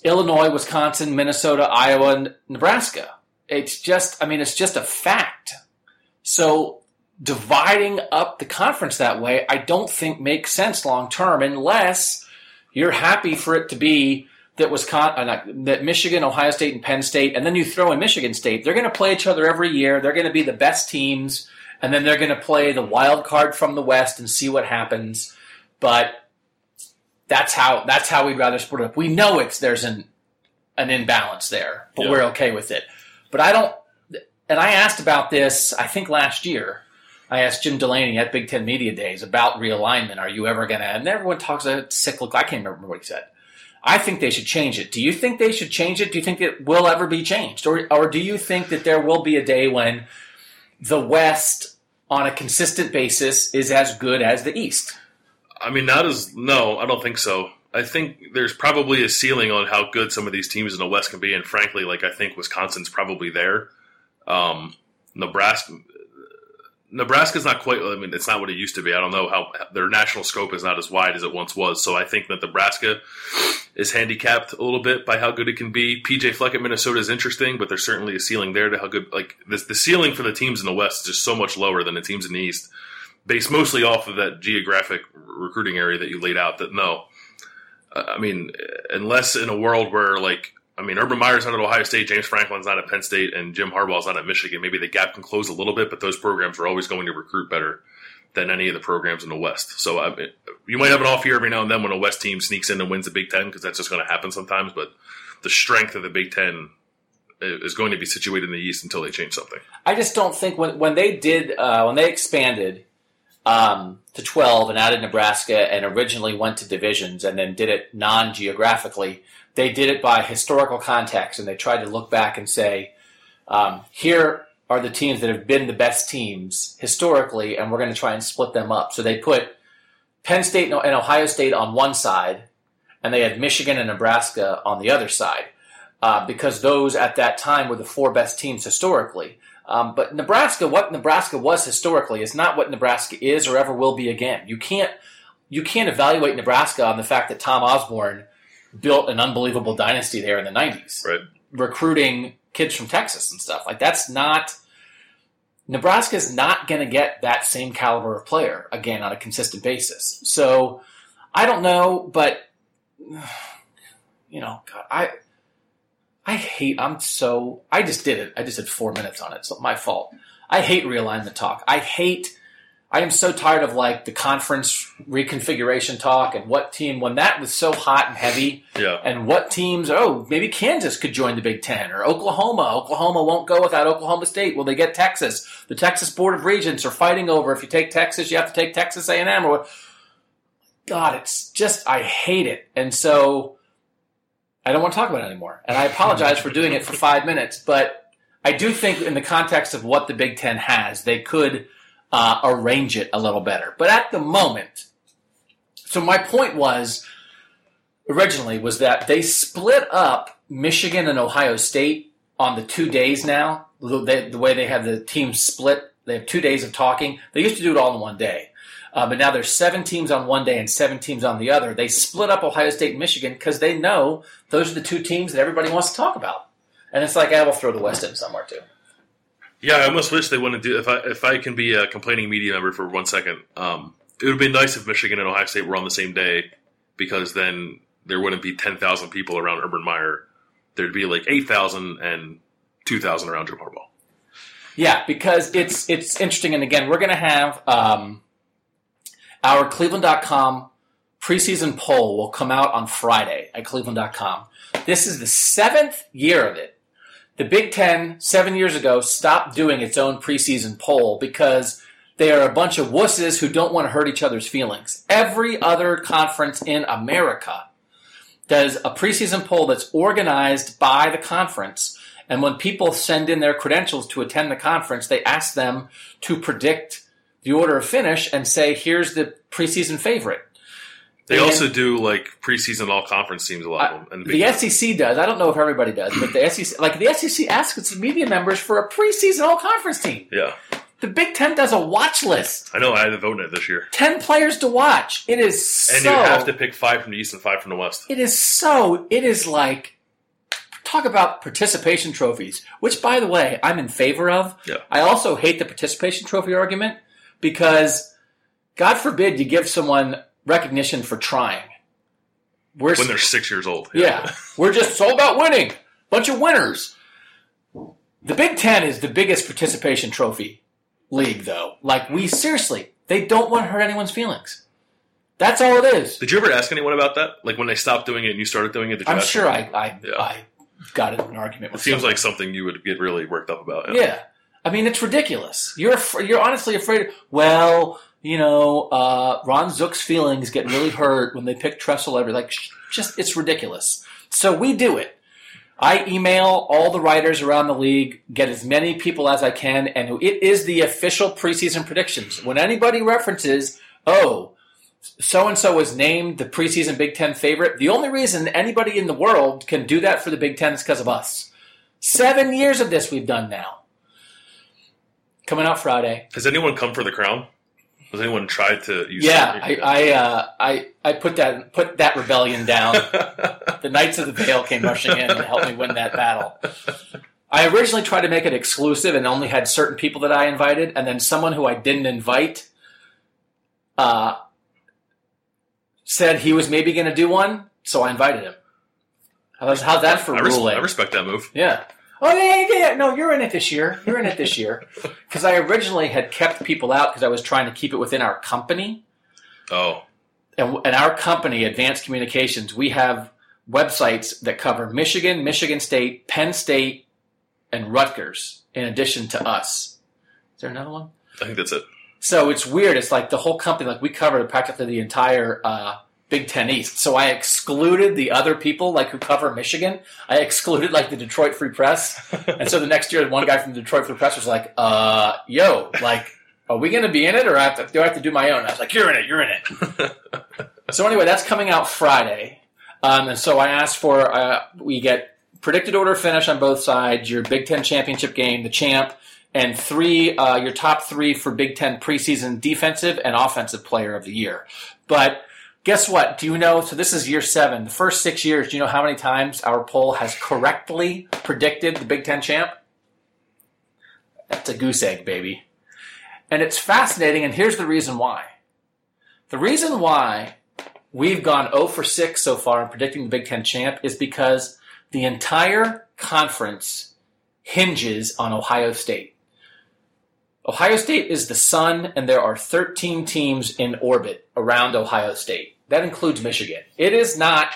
Illinois, Wisconsin, Minnesota, Iowa, and Nebraska. It's just, I mean, it's just a fact. So dividing up the conference that way, I don't think makes sense long term, unless you're happy for it to be that Wisconsin, that Michigan, Ohio State, and Penn State, and then you throw in Michigan State. They're going to play each other every year. They're going to be the best teams. And then they're going to play the wild card from the West and see what happens. But that's how that's how we'd rather split it up. We know it's there's an an imbalance there, but yeah. We're okay with it. But I don't – and I asked about this, I think last year. I asked Jim Delaney at Big Ten Media Days about realignment. Are you ever going to – and everyone talks about it cyclical. I can't remember what he said. I think they should change it. Do you think they should change it? Do you think it will ever be changed? Or, or do you think that there will be a day when – the West, on a consistent basis, is as good as the East? I mean, not as – no, I don't think so. I think there's probably a ceiling on how good some of these teams in the West can be, and frankly, like I think Wisconsin's probably there. Um, Nebraska – Nebraska's not quite – I mean, it's not what it used to be. I don't know how – their national scope is not as wide as it once was, so I think that Nebraska is handicapped a little bit by how good it can be. P J Fleck at Minnesota is interesting, but there's certainly a ceiling there to how good, like, the, the ceiling for the teams in the West is just so much lower than the teams in the East, based mostly off of that geographic recruiting area that you laid out. That no, I mean, unless in a world where, like, I mean, Urban Meyer's not at Ohio State, James Franklin's not at Penn State, and Jim Harbaugh's not at Michigan, maybe the gap can close a little bit, but those programs are always going to recruit better than any of the programs in the West. So I mean, you might have an off year every now and then when a West team sneaks in and wins the Big Ten, because that's just going to happen sometimes. But the strength of the Big Ten is going to be situated in the East until they change something. I just don't think when when they did uh, when they expanded um, to twelve and added Nebraska and originally went to divisions and then did it non-geographically, they did it by historical context, and they tried to look back and say, um, here are the teams that have been the best teams historically, and we're going to try and split them up. So they put Penn State and Ohio State on one side, and they had Michigan and Nebraska on the other side, uh, because those at that time were the four best teams historically. Um, but Nebraska, what Nebraska was historically is not what Nebraska is or ever will be again. You can't you can't evaluate Nebraska on the fact that Tom Osborne built an unbelievable dynasty there in the nineties, right, recruiting kids from Texas and stuff. Like, that's not – Nebraska's not going to get that same caliber of player, again, on a consistent basis. So I don't know, but – you know, God, I, I hate, I'm so, I just did it. I just did four minutes on it. It's my fault. I hate realignment talk. I hate, I am so tired of like the conference reconfiguration talk and what team, when that was so hot and heavy, yeah, and what teams, oh, maybe Kansas could join the Big Ten or Oklahoma. Oklahoma won't go without Oklahoma State. Will they get Texas? The Texas Board of Regents are fighting over, if you take Texas, you have to take Texas A and M or what. God, it's just, I hate it. And so I don't want to talk about it anymore. And I apologize for doing it for five minutes. But I do think in the context of what the Big Ten has, they could uh, arrange it a little better. But at the moment, so my point was, originally, was that they split up Michigan and Ohio State on the two days now. The, the way they have the teams split, they have two days of talking. They used to do it all in one day. Uh, but now there's seven teams on one day and seven teams on the other. They split up Ohio State and Michigan because they know those are the two teams that everybody wants to talk about. And it's like, I will throw the West in somewhere too. Yeah, I almost wish they wouldn't do. If I if I can be a complaining media member for one second, um, it would be nice if Michigan and Ohio State were on the same day, because then there wouldn't be ten thousand people around Urban Meyer. There'd be like eight thousand and two thousand around Jim Harbaugh. Yeah, because it's it's interesting, and again, we're going to have. Um, Our Cleveland dot com preseason poll will come out on Friday at Cleveland dot com. This is the seventh year of it. The Big Ten, seven years ago, stopped doing its own preseason poll because they are a bunch of wusses who don't want to hurt each other's feelings. Every other conference in America does a preseason poll that's organized by the conference. And when people send in their credentials to attend the conference, they ask them to predict the order of finish and say, here's the preseason favorite. They and also do like preseason all conference teams a lot of them. The S E C does. I don't know if everybody does, but the S E C, like the S E C asks its media members for a preseason all conference team. Yeah. The Big Ten does a watch list. I know. I had a vote in it this year. Ten players to watch. It is so. And you have to pick five from the East and five from the West. It is so. It is like. Talk about participation trophies, which, by the way, I'm in favor of. Yeah. I also hate the participation trophy argument. Because, God forbid, you give someone recognition for trying. We're, when they're six years old. Yeah. yeah. We're just all about winning. Bunch of winners. The Big Ten is the biggest participation trophy league, though. Like, we seriously, they don't want to hurt anyone's feelings. That's all it is. Did you ever ask anyone about that? Like, when they stopped doing it and you started doing it? Did you I'm ask sure I, I, yeah. I got into an argument with It seems someone. Like something you would get really worked up about. Yeah. yeah. I mean, it's ridiculous. You're you're honestly afraid of, well, you know, uh, Ron Zook's feelings get really hurt when they pick Tressel every, like, just, it's ridiculous. So we do it. I email all the writers around the league, get as many people as I can, and it is the official preseason predictions. When anybody references, oh, so-and-so was named the preseason Big Ten favorite, the only reason anybody in the world can do that for the Big Ten is because of us. Seven years of this we've done now. Coming out Friday. Has anyone come for the crown? Has anyone tried to use Yeah, I I, uh, I I put that put that rebellion down. The Knights of the Vale came rushing in to help me win that battle. I originally tried to make it exclusive and only had certain people that I invited, and then someone who I didn't invite uh, said he was maybe going to do one, so I invited him. I was, how's that for I ruling? Res- I respect that move. Yeah. Oh, yeah, yeah, yeah. No, you're in it this year. You're in it this year. Because I originally had kept people out because I was trying to keep it within our company. Oh. And, and our company, Advanced Communications, we have websites that cover Michigan, Michigan State, Penn State, and Rutgers in addition to us. Is there another one? I think that's it. So it's weird. It's like the whole company, like we covered practically the entire uh, Big Ten East. So I excluded the other people like who cover Michigan. I excluded like the Detroit Free Press. And so the next year, one guy from the Detroit Free Press was like, uh, yo, like, are we going to be in it or I have to, do I have to do my own? And I was like, you're in it, you're in it. So anyway, that's coming out Friday. Um, and so I asked for, uh, we get predicted order finish on both sides, your Big Ten championship game, the champ, and three, uh, your top three for Big Ten preseason defensive and offensive player of the year. But guess what? Do you know, so this is year seven. The first six years, do you know how many times our poll has correctly predicted the Big Ten champ? That's a goose egg, baby. And it's fascinating, and here's the reason why. The reason why we've gone zero for six so far in predicting the Big Ten champ is because the entire conference hinges on Ohio State. Ohio State is the sun, and there are thirteen teams in orbit around Ohio State. That includes Michigan. It is not,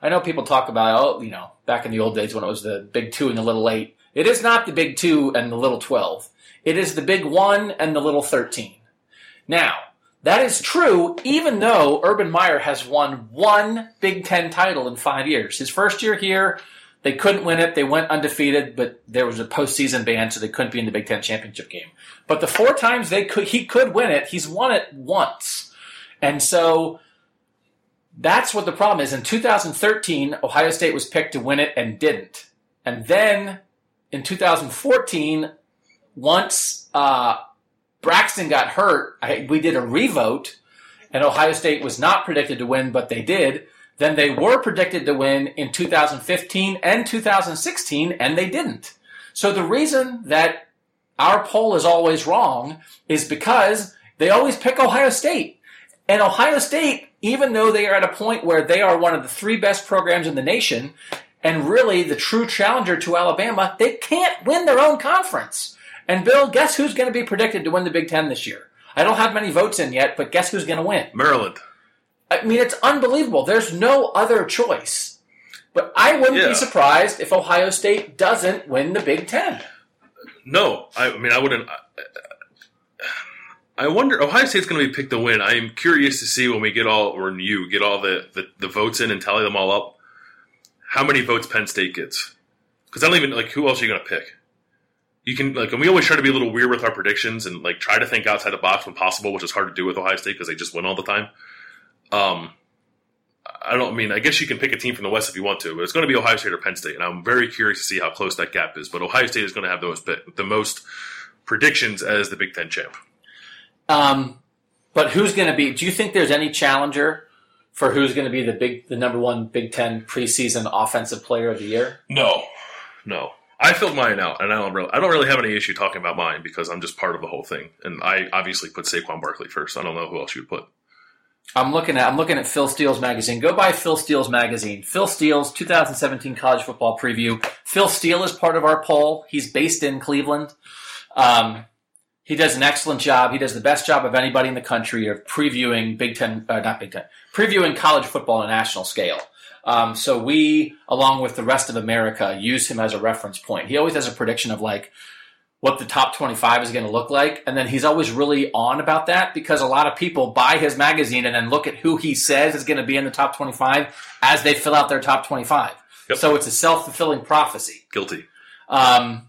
I know people talk about, oh, you know, back in the old days when it was the Big Two and the Little Eight. It is not the Big Two and the Little Twelve. It is the Big One and the Little Thirteen. Now, that is true, even though Urban Meyer has won one Big Ten title in five years. His first year here, they couldn't win it. They went undefeated, but there was a postseason ban, so they couldn't be in the Big Ten championship game. But the four times they could, he could win it, he's won it once. And so that's what the problem is. In two thousand thirteen, Ohio State was picked to win it and didn't. And then in two thousand fourteen, once uh Braxton got hurt, I, we did a revote, and Ohio State was not predicted to win, but they did. Then they were predicted to win in two thousand fifteen and two thousand sixteen, and they didn't. So the reason that our poll is always wrong is because they always pick Ohio State. And Ohio State, even though they are at a point where they are one of the three best programs in the nation, and really the true challenger to Alabama, they can't win their own conference. And, Bill, guess who's going to be predicted to win the Big Ten this year? I don't have many votes in yet, but guess who's going to win? Maryland. I mean, it's unbelievable. There's no other choice. But I wouldn't yeah. be surprised if Ohio State doesn't win the Big Ten. No. I mean, I wouldn't. I wonder. Ohio State's going to be picked to win. I am curious to see when we get all, or you get all the, the, the votes in and tally them all up, how many votes Penn State gets. Because I don't even, like, who else are you going to pick? You can, like, and we always try to be a little weird with our predictions and, like, try to think outside the box when possible, which is hard to do with Ohio State because they just win all the time. Um, I don't I mean, I guess you can pick a team from the West if you want to, but it's going to be Ohio State or Penn State, and I'm very curious to see how close that gap is. But Ohio State is going to have those the most predictions as the Big Ten champ. Um, but who's going to be? Do you think there's any challenger for who's going to be the big, the number one Big Ten preseason offensive player of the year? No, no. I filled mine out, and I don't really, I don't really have any issue talking about mine because I'm just part of the whole thing. And I obviously put Saquon Barkley first. I don't know who else you would put. I'm looking at I'm looking at Phil Steele's magazine. Go buy Phil Steele's magazine. Phil Steele's two thousand seventeen college football preview. Phil Steele is part of our poll. He's based in Cleveland. Um, he does an excellent job. He does the best job of anybody in the country of previewing Big Ten, uh, not Big Ten, previewing college football on a national scale. Um, so we, along with the rest of America, use him as a reference point. He always has a prediction of, like, what the top twenty-five is going to look like, and then he's always really on about that because a lot of people buy his magazine and then look at who he says is going to be in the top twenty-five as they fill out their top twenty-five. Yep. So it's a self-fulfilling prophecy. Guilty. Um,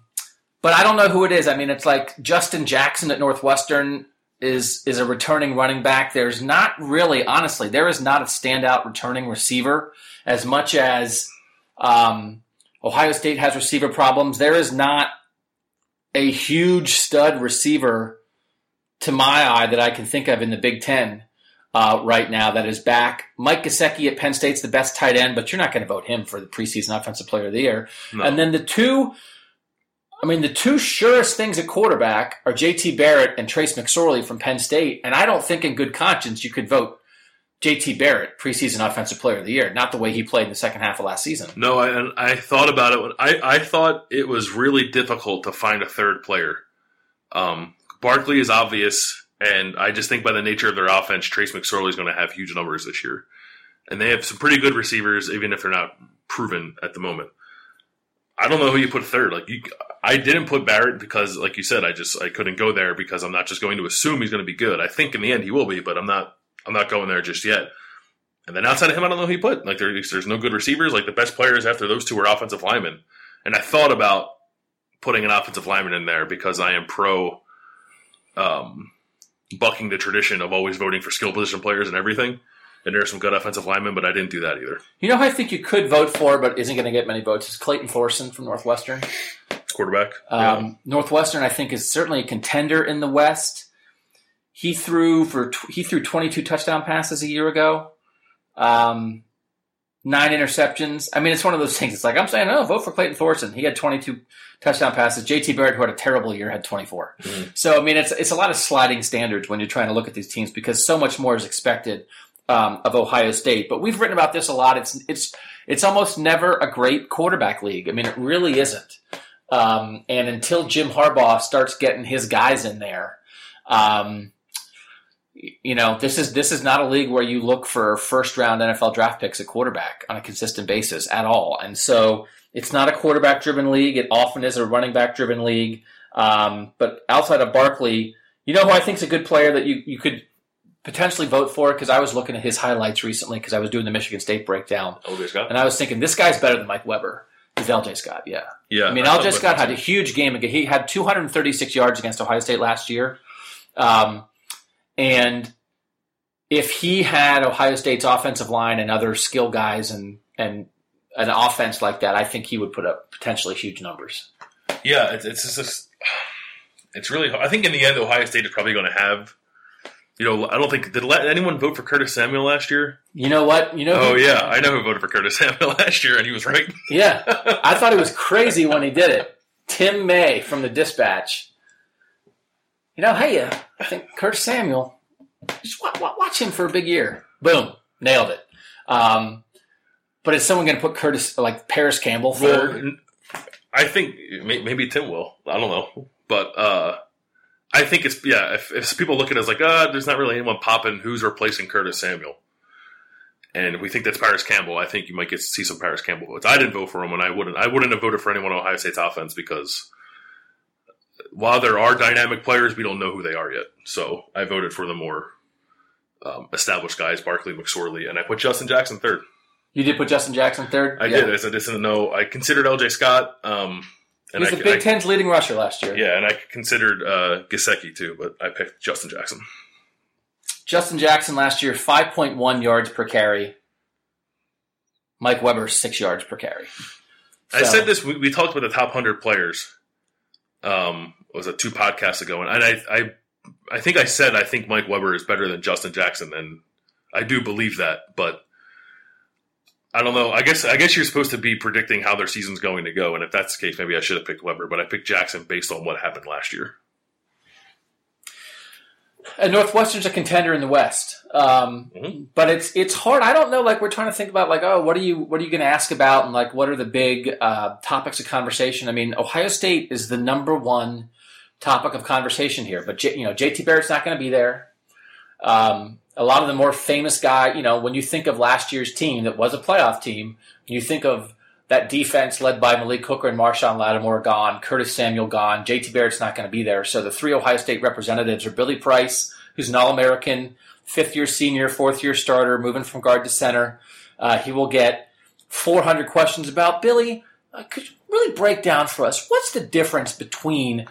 but I don't know who it is. I mean, it's like Justin Jackson at Northwestern is is a returning running back. There's not really, honestly, there is not a standout returning receiver. As much as um, Ohio State has receiver problems, there is not a huge stud receiver to my eye that I can think of in the Big Ten uh, right now that is back. Mike Gesicki at Penn State's the best tight end, but you're not going to vote him for the preseason offensive player of the year. No. And then the two, I mean, the two surest things at quarterback are J T Barrett and Trace McSorley from Penn State, and I don't think in good conscience you could vote J T Barrett, preseason offensive player of the year, not the way he played in the second half of last season. No, I, and I thought about it. When, I, I thought it was really difficult to find a third player. Um, Barkley is obvious, and I just think by the nature of their offense, Trace McSorley is going to have huge numbers this year. And they have some pretty good receivers, even if they're not proven at the moment. I don't know who you put third. Like you, I didn't put Barrett because, like you said, I just I couldn't go there because I'm not just going to assume he's going to be good. I think in the end he will be, but I'm not I'm not going there just yet. And then outside of him, I don't know who he put. Like there, there's no good receivers. Like the best players after those two are offensive linemen. And I thought about putting an offensive lineman in there because I am pro um, bucking the tradition of always voting for skill position players and everything. And there are some good offensive linemen, but I didn't do that either. You know who I think you could vote for, but isn't going to get many votes, is Clayton Thorson from Northwestern. Quarterback. Um, yeah. Northwestern, I think, is certainly a contender in the West. He threw for he threw twenty-two touchdown passes a year ago, um, nine interceptions. I mean, it's one of those things. It's like I'm saying, oh, vote for Clayton Thorson. He had twenty-two touchdown passes. J T Barrett, who had a terrible year, had twenty-four. Mm-hmm. So, I mean, it's it's a lot of sliding standards when you're trying to look at these teams because so much more is expected. Um, of Ohio State, but we've written about this a lot. It's it's it's almost never a great quarterback league. I mean, it really isn't. Um, and until Jim Harbaugh starts getting his guys in there, um, you know, this is this is not a league where you look for first round N F L draft picks at quarterback on a consistent basis at all. And so it's not a quarterback driven league. It often is a running back driven league. Um, but outside of Barkley, you know who I think is a good player that you you could potentially vote for, because I was looking at his highlights recently because I was doing the Michigan State breakdown. L J Scott? And I was thinking, this guy's better than Mike Weber. He's L J Scott, yeah. yeah. I mean, I L J Scott had a huge game. He had two hundred thirty-six yards against Ohio State last year. Um, and if he had Ohio State's offensive line and other skill guys and, and an offense like that, I think he would put up potentially huge numbers. Yeah, it's it's just, it's really hard. I think in the end, Ohio State is probably going to have... You know, I don't think – did anyone vote for Curtis Samuel last year? You know what? You know. Oh, who, yeah. I know who voted for Curtis Samuel last year, and he was right. Yeah. I thought it was crazy when he did it. Tim May from the Dispatch. You know, hey, uh, I think Curtis Samuel, just watch, watch him for a big year. Boom. Nailed it. Um, but is someone going to put Curtis – like Paris Campbell third? Well, I think maybe Tim will. I don't know. But – uh I think it's, yeah, if, if people look at it as like, ah, oh, there's not really anyone popping, who's replacing Curtis Samuel? And we think that's Paris Campbell. I think you might get to see some Paris Campbell votes. I didn't vote for him, and I wouldn't I wouldn't have voted for anyone on Ohio State's offense because while there are dynamic players, we don't know who they are yet. So I voted for the more um, established guys, Barkley, McSorley, and I put Justin Jackson third. You did put Justin Jackson third? I yeah. did. I said this in the no. I considered L J Scott. Um, He was the Big Ten's leading rusher last year. Yeah, and I considered uh, Gesicki too, but I picked Justin Jackson. Justin Jackson last year, five point one yards per carry. Mike Weber, six yards per carry. So, I said this, we, we talked about the top one hundred players. Um, it was a two podcasts ago, and I, I, I think I said I think Mike Weber is better than Justin Jackson, and I do believe that, but... I don't know. I guess I guess you're supposed to be predicting how their season's going to go, and if that's the case, maybe I should have picked Weber, but I picked Jackson based on what happened last year. And Northwestern's a contender in the West, um, mm-hmm. but it's it's hard. I don't know. Like we're trying to think about, like, oh, what are you what are you going to ask about, and like what are the big uh, topics of conversation? I mean, Ohio State is the number one topic of conversation here, but J, you know, J T Barrett's not going to be there. Um, a lot of the more famous guy, you know, when you think of last year's team that was a playoff team, you think of that defense led by Malik Hooker and Marshawn Lattimore gone, Curtis Samuel gone, J T Barrett's not going to be there. So the three Ohio State representatives are Billy Price, who's an All-American, fifth-year senior, fourth-year starter, moving from guard to center. Uh, he will get four hundred questions about Billy. Uh, could you really break down for us, what's the difference between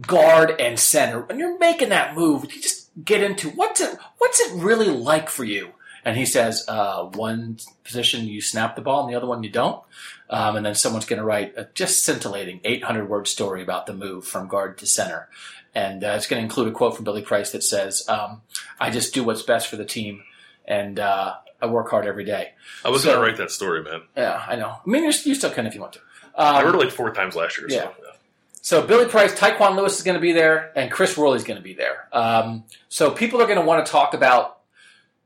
guard and center? When you're making that move, you just get into what's it what's it really like for you? And he says, uh, one position you snap the ball and the other one you don't. Um, and then someone's going to write a just scintillating eight hundred word story about the move from guard to center. And uh, it's going to include a quote from Billy Price that says, um, I just do what's best for the team, and uh, I work hard every day. I was so, going to write that story, man. Yeah, I know. I mean, you're, you still can if you want to. Um, I wrote it like four times last year. So. Yeah. So Billy Price, Tyquan Lewis is going to be there, and Chris Worley is going to be there. Um, so people are going to want to talk about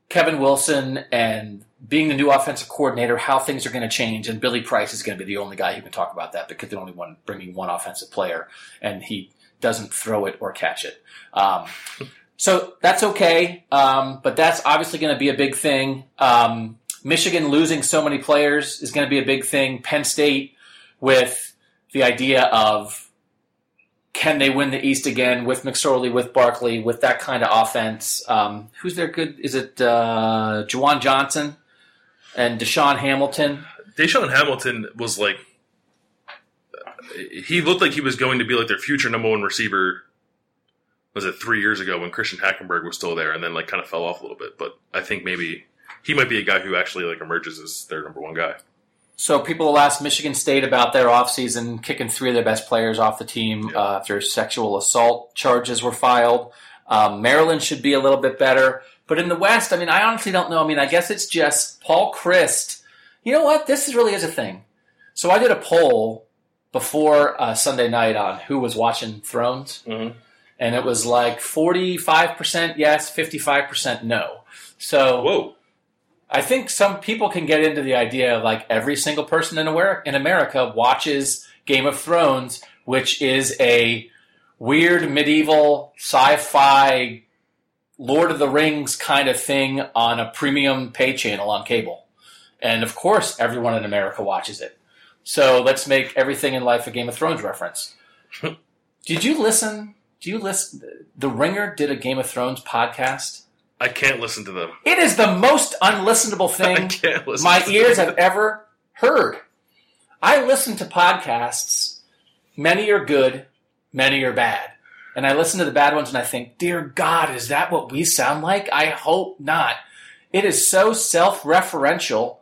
Kevin Wilson and being the new offensive coordinator, how things are going to change, and Billy Price is going to be the only guy who can talk about that because they're only one, bringing one offensive player, and he doesn't throw it or catch it. Um, so that's okay, um, but that's obviously going to be a big thing. Um, Michigan losing so many players is going to be a big thing. Penn State with the idea of can they win the East again with McSorley, with Barkley, with that kind of offense. Um, who's their good? Is it uh, Juwan Johnson and Deshaun Hamilton? Deshaun Hamilton was like, he looked like he was going to be like their future number one receiver. Was it three years ago when Christian Hackenberg was still there and then like kind of fell off a little bit? But I think maybe he might be a guy who actually like emerges as their number one guy. So people will ask Michigan State about their offseason, kicking three of their best players off the team yeah. uh, after sexual assault charges were filed. Um, Maryland should be a little bit better. But in the West, I mean, I honestly don't know. I mean, I guess it's just Paul Chryst. You know what? This is really is a thing. So I did a poll before uh, Sunday night on who was watching Thrones. Mm-hmm. And it was like forty-five percent yes, fifty-five percent no. So Whoa. I think some people can get into the idea of like every single person in America watches Game of Thrones, which is a weird medieval sci-fi Lord of the Rings kind of thing on a premium pay channel on cable. And of course, everyone in America watches it. So let's make everything in life a Game of Thrones reference. Did you listen... Do you listen? The Ringer did a Game of Thrones podcast. I can't listen to them. It is the most unlistenable thing I can't listen my to ears them. Have ever heard. I listen to podcasts. Many are good, many are bad. And I listen to the bad ones and I think, dear God, is that what we sound like? I hope not. It is so self-referential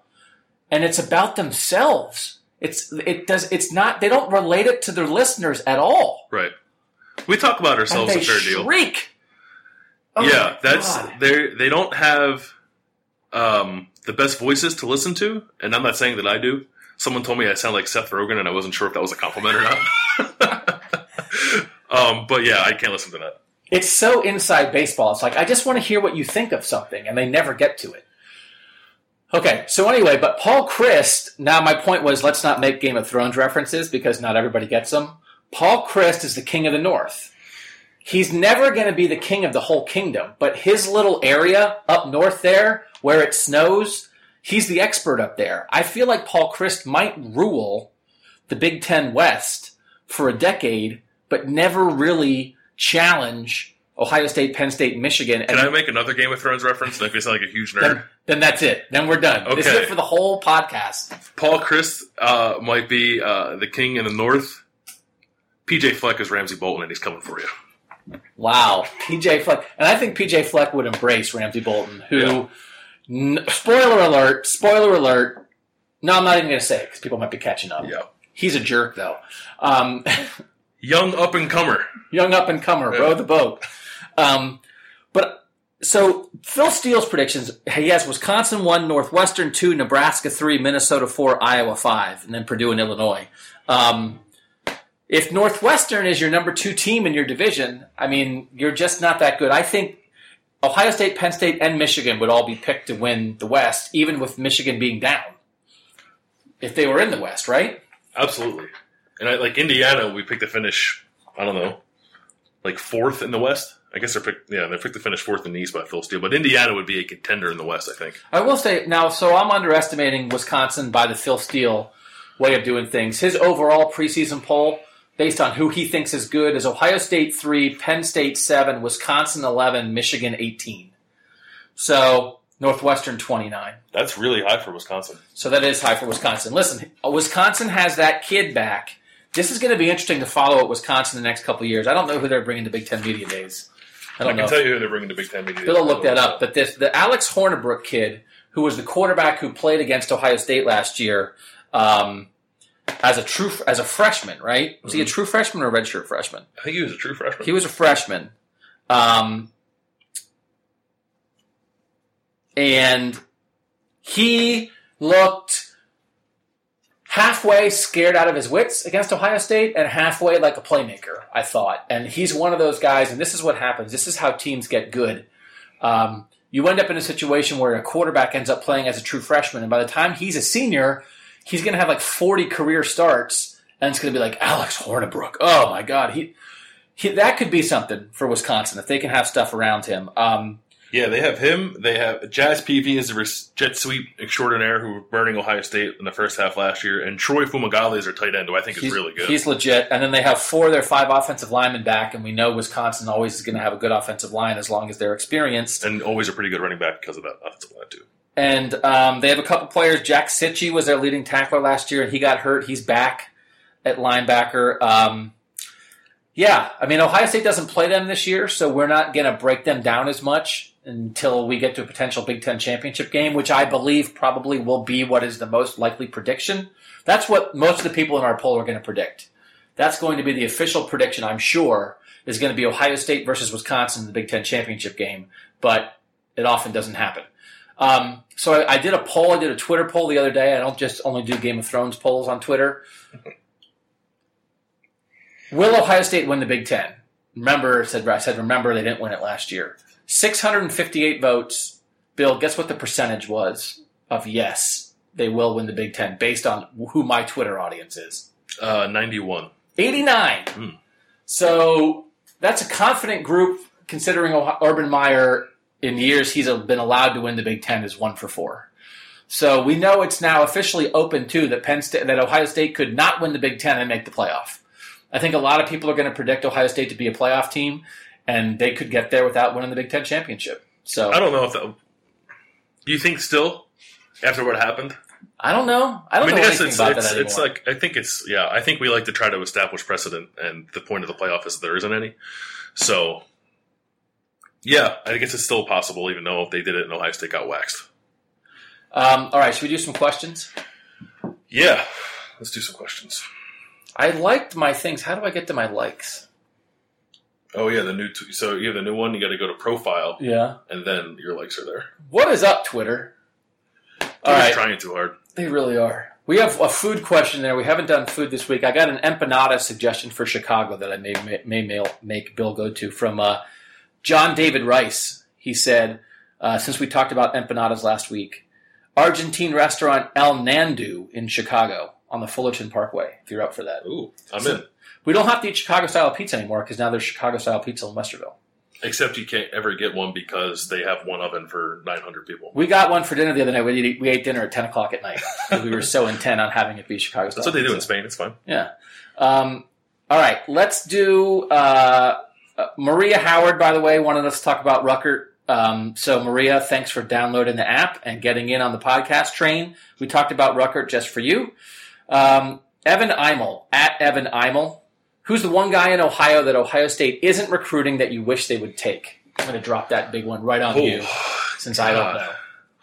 and it's about themselves. It's it does it's not they don't relate it to their listeners at all. Right. We talk about ourselves a fair deal. Shriek. Oh yeah, that's they. They don't have um, the best voices to listen to, and I'm not saying that I do. Someone told me I sound like Seth Rogen, and I wasn't sure if that was a compliment or not. um, but yeah, I can't listen to that. It's so inside baseball. It's like I just want to hear what you think of something, and they never get to it. Okay, so anyway, but Paul Chryst. Now, my point was, let's not make Game of Thrones references because not everybody gets them. Paul Chryst is the king of the north. He's never going to be the king of the whole kingdom, but his little area up north there where it snows, he's the expert up there. I feel like Paul Chryst might rule the Big Ten West for a decade, but never really challenge Ohio State, Penn State, Michigan. And can I make another Game of Thrones reference? Like, I sound like a huge nerd. Then, then that's it. Then we're done. Okay. This is it for the whole podcast. Paul Chryst uh, might be uh, the king in the north. P J. Fleck is Ramsey Bolton, and he's coming for you. Wow. P J. Fleck. And I think P J. Fleck would embrace Ramsey Bolton, who, yeah. n- spoiler alert, spoiler alert. No, I'm not even going to say it because people might be catching up. Yeah. He's a jerk, though. Um, young up-and-comer. Young up-and-comer. Yeah. Row the boat. Um, but so Phil Steele's predictions, he has Wisconsin one, Northwestern two, Nebraska three, Minnesota four, Iowa five, and then Purdue and Illinois. Um If Northwestern is your number two team in your division, I mean, you're just not that good. I think Ohio State, Penn State, and Michigan would all be picked to win the West, even with Michigan being down, if they were in the West, right? Absolutely. And I, like Indiana, we picked to finish, I don't know, like fourth in the West. I guess they're picked, yeah, they're picked to finish fourth in the East by Phil Steele, but Indiana would be a contender in the West, I think. I will say, now, so I'm underestimating Wisconsin by the Phil Steele way of doing things. His overall preseason poll, based on who he thinks is good, is Ohio State three, Penn State seven, Wisconsin eleven, Michigan eighteen. So, Northwestern twenty-nine. That's really high for Wisconsin. So that is high for Wisconsin. Listen, Wisconsin has that kid back. This is going to be interesting to follow at Wisconsin the next couple of years. I don't know who they're bringing to Big Ten Media Days. I don't I can know. Tell you who they're bringing to Big Ten Media Days. Bill will look that up. But this, the Alex Hornibrook kid, who was the quarterback who played against Ohio State last year, um... As a true, as a freshman, right? Was mm-hmm. he a true freshman or a redshirt freshman? I think he was a true freshman. He was a freshman, um, and he looked halfway scared out of his wits against Ohio State, and halfway like a playmaker, I thought. And he's one of those guys. And this is what happens. This is how teams get good. Um, you end up in a situation where a quarterback ends up playing as a true freshman, and by the time he's a senior, he's going to have like forty career starts, and it's going to be like Alex Hornibrook. Oh, my God. he, he That could be something for Wisconsin if they can have stuff around him. Um, Yeah, they have him. They have Jazz Peavy is a jet sweep extraordinaire who were burning Ohio State in the first half last year. And Troy Fumagalli is their tight end, who I think he's, is really good. He's legit. And then they have four of their five offensive linemen back, and we know Wisconsin always is going to have a good offensive line as long as they're experienced. And always a pretty good running back because of that offensive line, too. And um, they have a couple players. Jack Sitchie was their leading tackler last year, and he got hurt. He's back at linebacker. Um, yeah, I mean, Ohio State doesn't play them this year, so we're not going to break them down as much until we get to a potential Big Ten championship game, which I believe probably will be what is the most likely prediction. That's what most of the people in our poll are going to predict. That's going to be the official prediction, I'm sure, is going to be Ohio State versus Wisconsin in the Big Ten championship game, but it often doesn't happen. Um, so I, I did a poll. I did a Twitter poll the other day. I don't just only do Game of Thrones polls on Twitter. Will Ohio State win the Big Ten? Remember, said I said, remember, they didn't win it last year. six hundred fifty-eight votes. Bill, guess what the percentage was of yes, they will win the Big Ten, based on who my Twitter audience is? Uh, ninety-one. eighty-nine. Mm. So that's a confident group, considering Urban Meyer, in years he's been allowed to win the Big Ten, is one for four. So we know it's now officially open, too, that Penn State, that Ohio State could not win the Big Ten and make the playoff. I think a lot of people are going to predict Ohio State to be a playoff team, and they could get there without winning the Big Ten championship. So I don't know if that. Do you think still after what happened? I don't know. I don't I mean, know anything it's, about it's, that anymore. It's like I think it's yeah. I think we like to try to establish precedent, and the point of the playoff is there isn't any. So. Yeah, I guess it's still possible, even though if they did it and Ohio State got waxed. Um, all right, should we do some questions? Yeah, let's do some questions. I liked my things. How do I get to my likes? Oh, yeah, the new t- so you have the new one. You got to go to profile. Yeah. And then your likes are there. What is up, Twitter? They're all right. Trying too hard. They really are. We have a food question there. We haven't done food this week. I got an empanada suggestion for Chicago that I may, may, may mail, make Bill go to from... Uh, John David Rice, he said, uh, since we talked about empanadas last week, Argentine restaurant El Nandu in Chicago on the Fullerton Parkway, if you're up for that. Ooh, I'm so in. We don't have to eat Chicago-style pizza anymore because now there's Chicago-style pizza in Westerville. Except you can't ever get one because they have one oven for nine hundred people. We got one for dinner the other night. We ate, we ate dinner at ten o'clock at night because we were so intent on having it be Chicago-style. That's what they do pizza. In Spain. It's fine. Yeah. Um, all right. Let's do... Uh, Uh, Maria Howard, by the way, wanted us to talk about Ruckert. Um, so, Maria, thanks for downloading the app and getting in on the podcast train. We talked about Ruckert just for you. Um, Evan Eimel, at Evan Eimel. Who's the one guy in Ohio that Ohio State isn't recruiting that you wish they would take? I'm going to drop that big one right on oh, you since God. I don't know.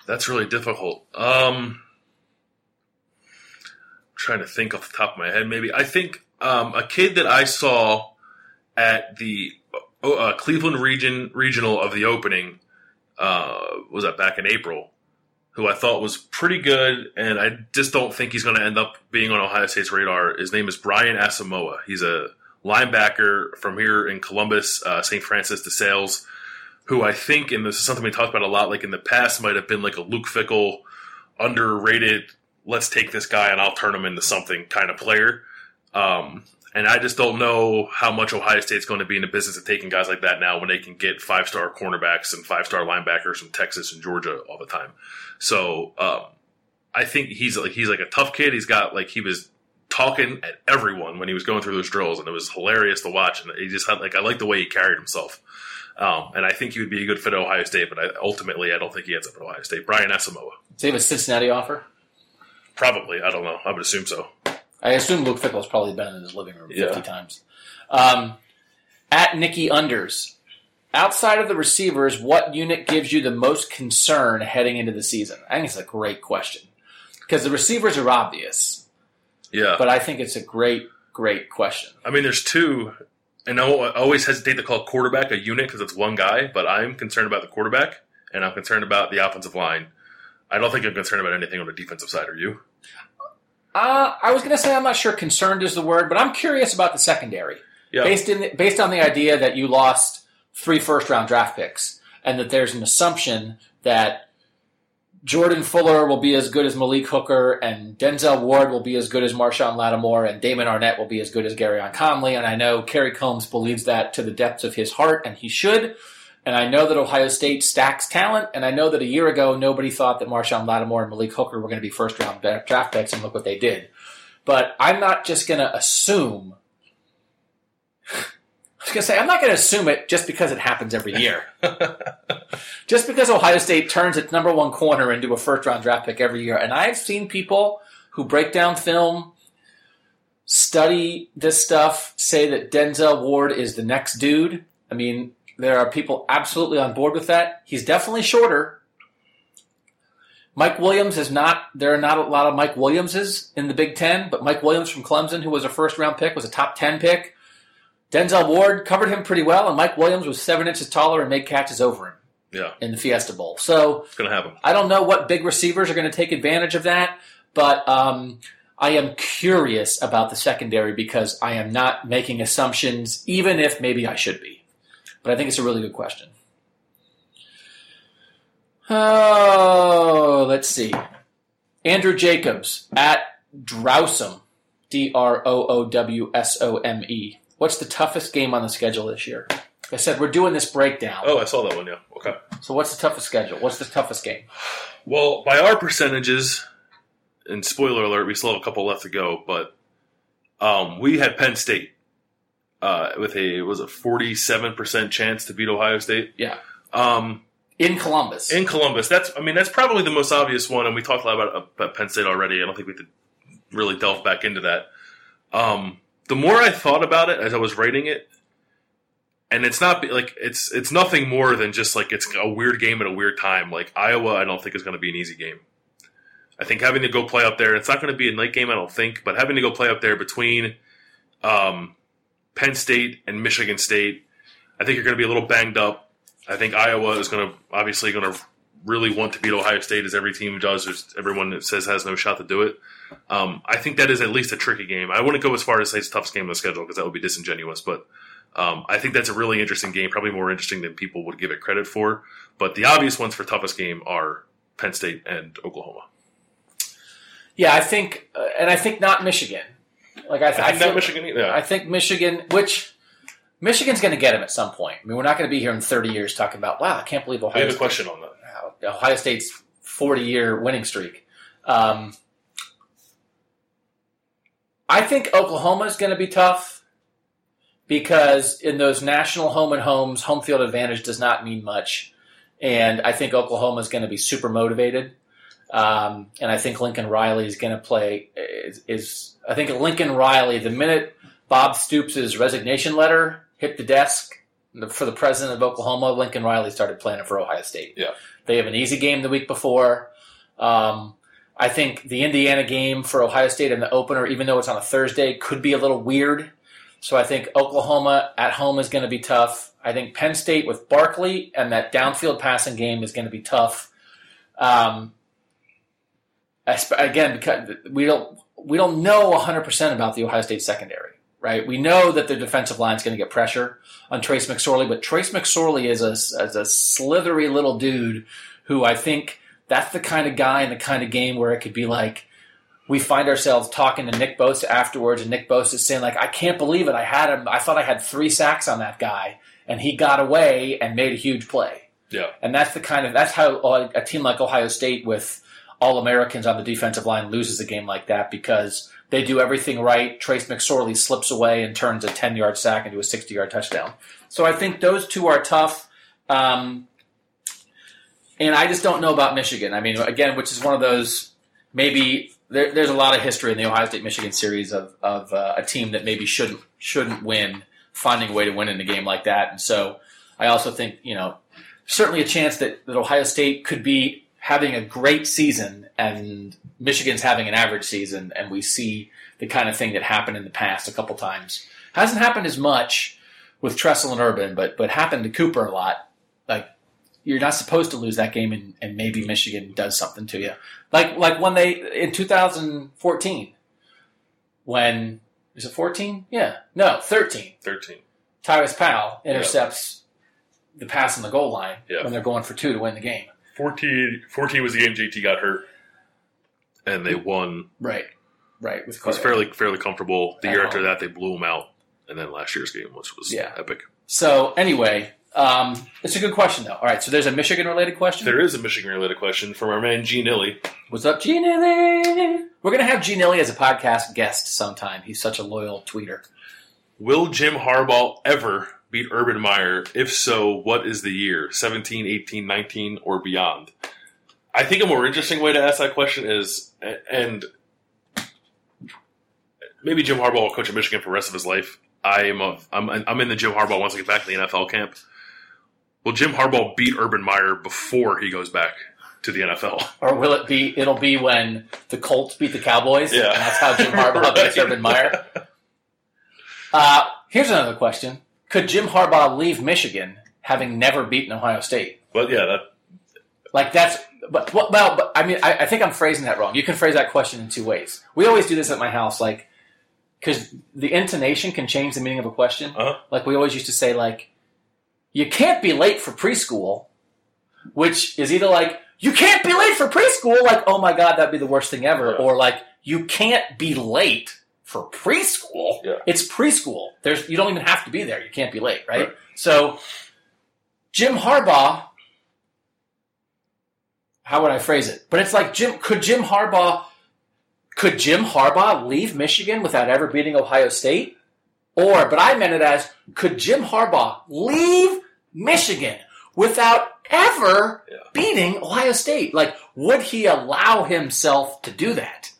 That's really difficult. Um, I'm trying to think off the top of my head, maybe. I think um, a kid that I saw at the... Oh, uh, Cleveland region regional of the opening uh, was that back in April, who I thought was pretty good, and I just don't think he's going to end up being on Ohio State's radar. His name is Brian Asamoah. He's a linebacker from here in Columbus, uh, Saint Francis de Sales, who I think, and this is something we talked about a lot, like in the past might have been like a Luke Fickell, underrated, let's take this guy and I'll turn him into something kind of player. Um And I just don't know how much Ohio State's going to be in the business of taking guys like that now when they can get five-star cornerbacks and five-star linebackers from Texas and Georgia all the time. So um, I think he's like he's like a tough kid. He's got like he was talking at everyone when he was going through those drills, and it was hilarious to watch. And he just had like I like the way he carried himself. Um, and I think he would be a good fit at Ohio State, but I, ultimately I don't think he ends up at Ohio State. Brian Asamoah. Does he have a Cincinnati offer? Probably. I don't know. I would assume so. I assume Luke Fickell's probably been in his living room fifty yeah. times. Um, at Nikki Unders, outside of the receivers, what unit gives you the most concern heading into the season? I think it's a great question because the receivers are obvious. Yeah, but I think it's a great, great question. I mean, there's two, and I always hesitate to call quarterback a unit because it's one guy. But I'm concerned about the quarterback, and I'm concerned about the offensive line. I don't think I'm concerned about anything on the defensive side. Are you? Uh, I was going to say I'm not sure concerned is the word, but I'm curious about the secondary. Yeah. Based in the, based on the idea that you lost three first-round draft picks and that there's an assumption that Jordan Fuller will be as good as Malik Hooker and Denzel Ward will be as good as Marshawn Lattimore and Damon Arnett will be as good as Garyon Conley. And I know Kerry Combs believes that to the depths of his heart, and he should. And I know that Ohio State stacks talent, and I know that a year ago nobody thought that Marshawn Lattimore and Malik Hooker were going to be first-round draft picks, and look what they did. But I'm not just going to assume I was going to say, I'm not going to assume it just because it happens every year. Just because Ohio State turns its number one corner into a first-round draft pick every year. And I've seen people who break down film, study this stuff, say that Denzel Ward is the next dude. I mean, there are people absolutely on board with that. He's definitely shorter. Mike Williams is not – there are not a lot of Mike Williamses in the Big Ten, but Mike Williams from Clemson, who was a first-round pick, was a top ten pick. Denzel Ward covered him pretty well, and Mike Williams was seven inches taller and made catches over him yeah. in the Fiesta Bowl. So it's going to happen. I don't know what big receivers are going to take advantage of that, but um, I am curious about the secondary because I am not making assumptions, even if maybe I should be. But I think it's a really good question. Oh, let's see. Andrew Jacobs at Drowsome, D R O O W S O M E. What's the toughest game on the schedule this year? I said we're doing this breakdown. Oh, I saw that one, yeah. Okay. So what's the toughest schedule? What's the toughest game? Well, by our percentages, and spoiler alert, we still have a couple left to go, but um, we had Penn State uh, with a was a forty-seven percent chance to beat Ohio State. Yeah. Um, in Columbus. In Columbus. That's I mean, that's probably the most obvious one, and we talked a lot about, about Penn State already. I don't think we could really delve back into that. Um The more I thought about it as I was writing it, and it's not like it's it's nothing more than just like it's a weird game at a weird time. Like Iowa, I don't think is going to be an easy game. I think having to go play up there, it's not going to be a night game, I don't think, but having to go play up there between um, Penn State and Michigan State, I think you're going to be a little banged up. I think Iowa is going to obviously going to really want to beat Ohio State, as every team does, as everyone says has no shot to do it. Um, I think that is at least a tricky game. I wouldn't go as far as say it's the toughest game on the schedule because that would be disingenuous, but um, I think that's a really interesting game, probably more interesting than people would give it credit for. But the obvious ones for toughest game are Penn State and Oklahoma. Yeah, I think, uh, and I think not Michigan. Like I, th- I think I feel, not Michigan either. I think Michigan, which Michigan's going to get him at some point. I mean, we're not going to be here in thirty years talking about, wow, I can't believe Ohio State. We have a question on that. Ohio State's forty-year winning streak. Um, I think Oklahoma is going to be tough because in those national home and homes, home field advantage does not mean much. And I think Oklahoma is going to be super motivated. Um, and I think Lincoln Riley is going to play is, is I think Lincoln Riley, the minute Bob Stoops' resignation letter hit the desk for the president of Oklahoma, Lincoln Riley started playing it for Ohio State. Yeah. They have an easy game the week before. Um, I think the Indiana game for Ohio State in the opener, even though it's on a Thursday, could be a little weird. So I think Oklahoma at home is going to be tough. I think Penn State with Barkley and that downfield passing game is going to be tough. Um, again, because we don't we don't know one hundred percent about the Ohio State secondary, right? We know that their defensive line is going to get pressure on Trace McSorley, but Trace McSorley is a, is a slithery little dude who I think that's the kind of guy and the kind of game where it could be like we find ourselves talking to Nick Bosa afterwards, and Nick Bosa saying, like, I can't believe it. I had him. I thought I had three sacks on that guy, and he got away and made a huge play. Yeah. And that's the kind of – that's how a team like Ohio State with All-Americans on the defensive line loses a game like that because – they do everything right. Trace McSorley slips away and turns a ten-yard sack into a sixty-yard touchdown. So I think those two are tough. Um, and I just don't know about Michigan. I mean, again, which is one of those maybe there, there's a lot of history in the Ohio State-Michigan series of, of uh, a team that maybe shouldn't shouldn't win, finding a way to win in a game like that. And so I also think, you know, certainly a chance that, that Ohio State could be having a great season and Michigan's having an average season, and we see the kind of thing that happened in the past a couple times. Hasn't happened as much with Tressel and Urban, but but happened to Cooper a lot. Like you're not supposed to lose that game, and, and maybe Michigan does something to you. Like like when they in two thousand fourteen, when is it fourteen? Yeah, no, thirteen. Thirteen. Tyrus Powell intercepts yeah. the pass on the goal line yeah. when they're going for two to win the game. fourteen, fourteen was the game J T got hurt, and they won. Right, right. With it was fairly fairly comfortable. The At year home. After that, they blew them out, and then last year's game, which was yeah. epic. So anyway, Um, it's a good question, though. All right, so there's a Michigan-related question? There is a Michigan-related question from our man, Gene Illy. What's up, Gene Illy? We're going to have Gene Illy as a podcast guest sometime. He's such a loyal tweeter. Will Jim Harbaugh ever beat Urban Meyer? If so, what is the year? seventeen, eighteen, nineteen, or beyond? I think a more interesting way to ask that question is, and maybe Jim Harbaugh will coach at Michigan for the rest of his life. I'm, a, I'm, I'm in the Jim Harbaugh wants to get back to the N F L camp. Will Jim Harbaugh beat Urban Meyer before he goes back to the N F L? Or will it be, it'll be when the Colts beat the Cowboys, yeah. And that's how Jim Harbaugh right. beats Urban Meyer? Uh, here's another question. Could Jim Harbaugh leave Michigan having never beaten Ohio State? Well, yeah. That... Like that's, but, well, but I mean, I, I think I'm phrasing that wrong. You can phrase that question in two ways. We always do this at my house, like, because the intonation can change the meaning of a question. Uh-huh. Like we always used to say, like, you can't be late for preschool, which is either like, you can't be late for preschool, like, oh my God, that'd be the worst thing ever. Yeah. Or like, you can't be late for preschool. Yeah. It's preschool. There's you don't even have to be there. You can't be late, right? Right. So Jim Harbaugh, how would I phrase it? But it's like, Jim could Jim Harbaugh could Jim Harbaugh leave Michigan without ever beating Ohio State? Or, but I meant it as, could Jim Harbaugh leave Michigan without ever yeah. beating Ohio State? Like, would he allow himself to do that?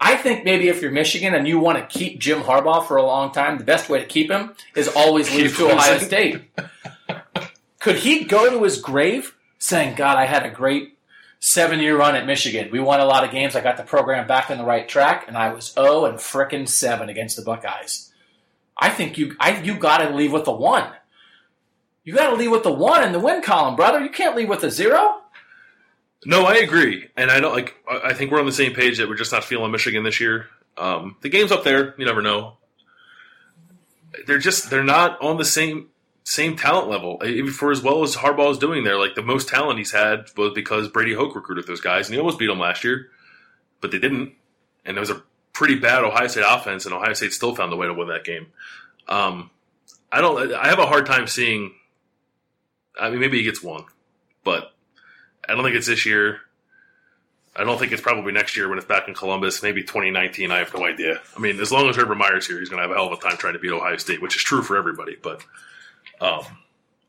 I think maybe if you're Michigan and you want to keep Jim Harbaugh for a long time, the best way to keep him is always leave to Ohio State. Could he go to his grave saying, God, I had a great seven-year run at Michigan. We won a lot of games. I got the program back on the right track, and I was oh and frickin' seven against the Buckeyes. I think you I, you got to leave with a one. You got to leave with a one in the win column, brother. You can't leave with a zero. No, I agree, and I don't like. I think we're on the same page that we're just not feeling Michigan this year. Um, the game's up there. You never know. They're just they're not on the same same talent level. For as well as Harbaugh is doing there, like the most talent he's had was because Brady Hoke recruited those guys, and he almost beat them last year, but they didn't, and it was a pretty bad Ohio State offense, and Ohio State still found a way to win that game. Um, I don't. I have a hard time seeing. I mean, maybe he gets one, but I don't think it's this year. I don't think it's probably next year when it's back in Columbus. Maybe twenty nineteen, I have no idea. I mean, as long as Urban Meyer's here, he's going to have a hell of a time trying to beat Ohio State, which is true for everybody. But um,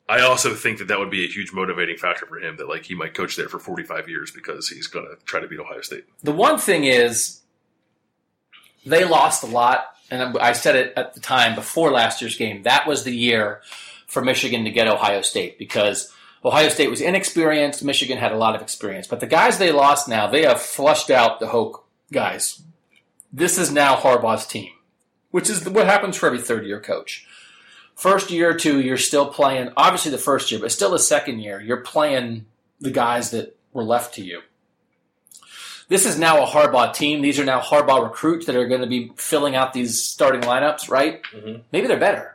I also think that that would be a huge motivating factor for him, that like he might coach there for forty-five years because he's going to try to beat Ohio State. The one thing is they lost a lot, and I said it at the time before last year's game. That was the year for Michigan to get Ohio State because – Ohio State was inexperienced. Michigan had a lot of experience. But the guys they lost now, they have flushed out the Hoke guys. This is now Harbaugh's team, which is what happens for every third-year coach. First year or two, you're still playing, obviously the first year, but still the second year, you're playing the guys that were left to you. This is now a Harbaugh team. These are now Harbaugh recruits that are going to be filling out these starting lineups, right? Mm-hmm. Maybe they're better.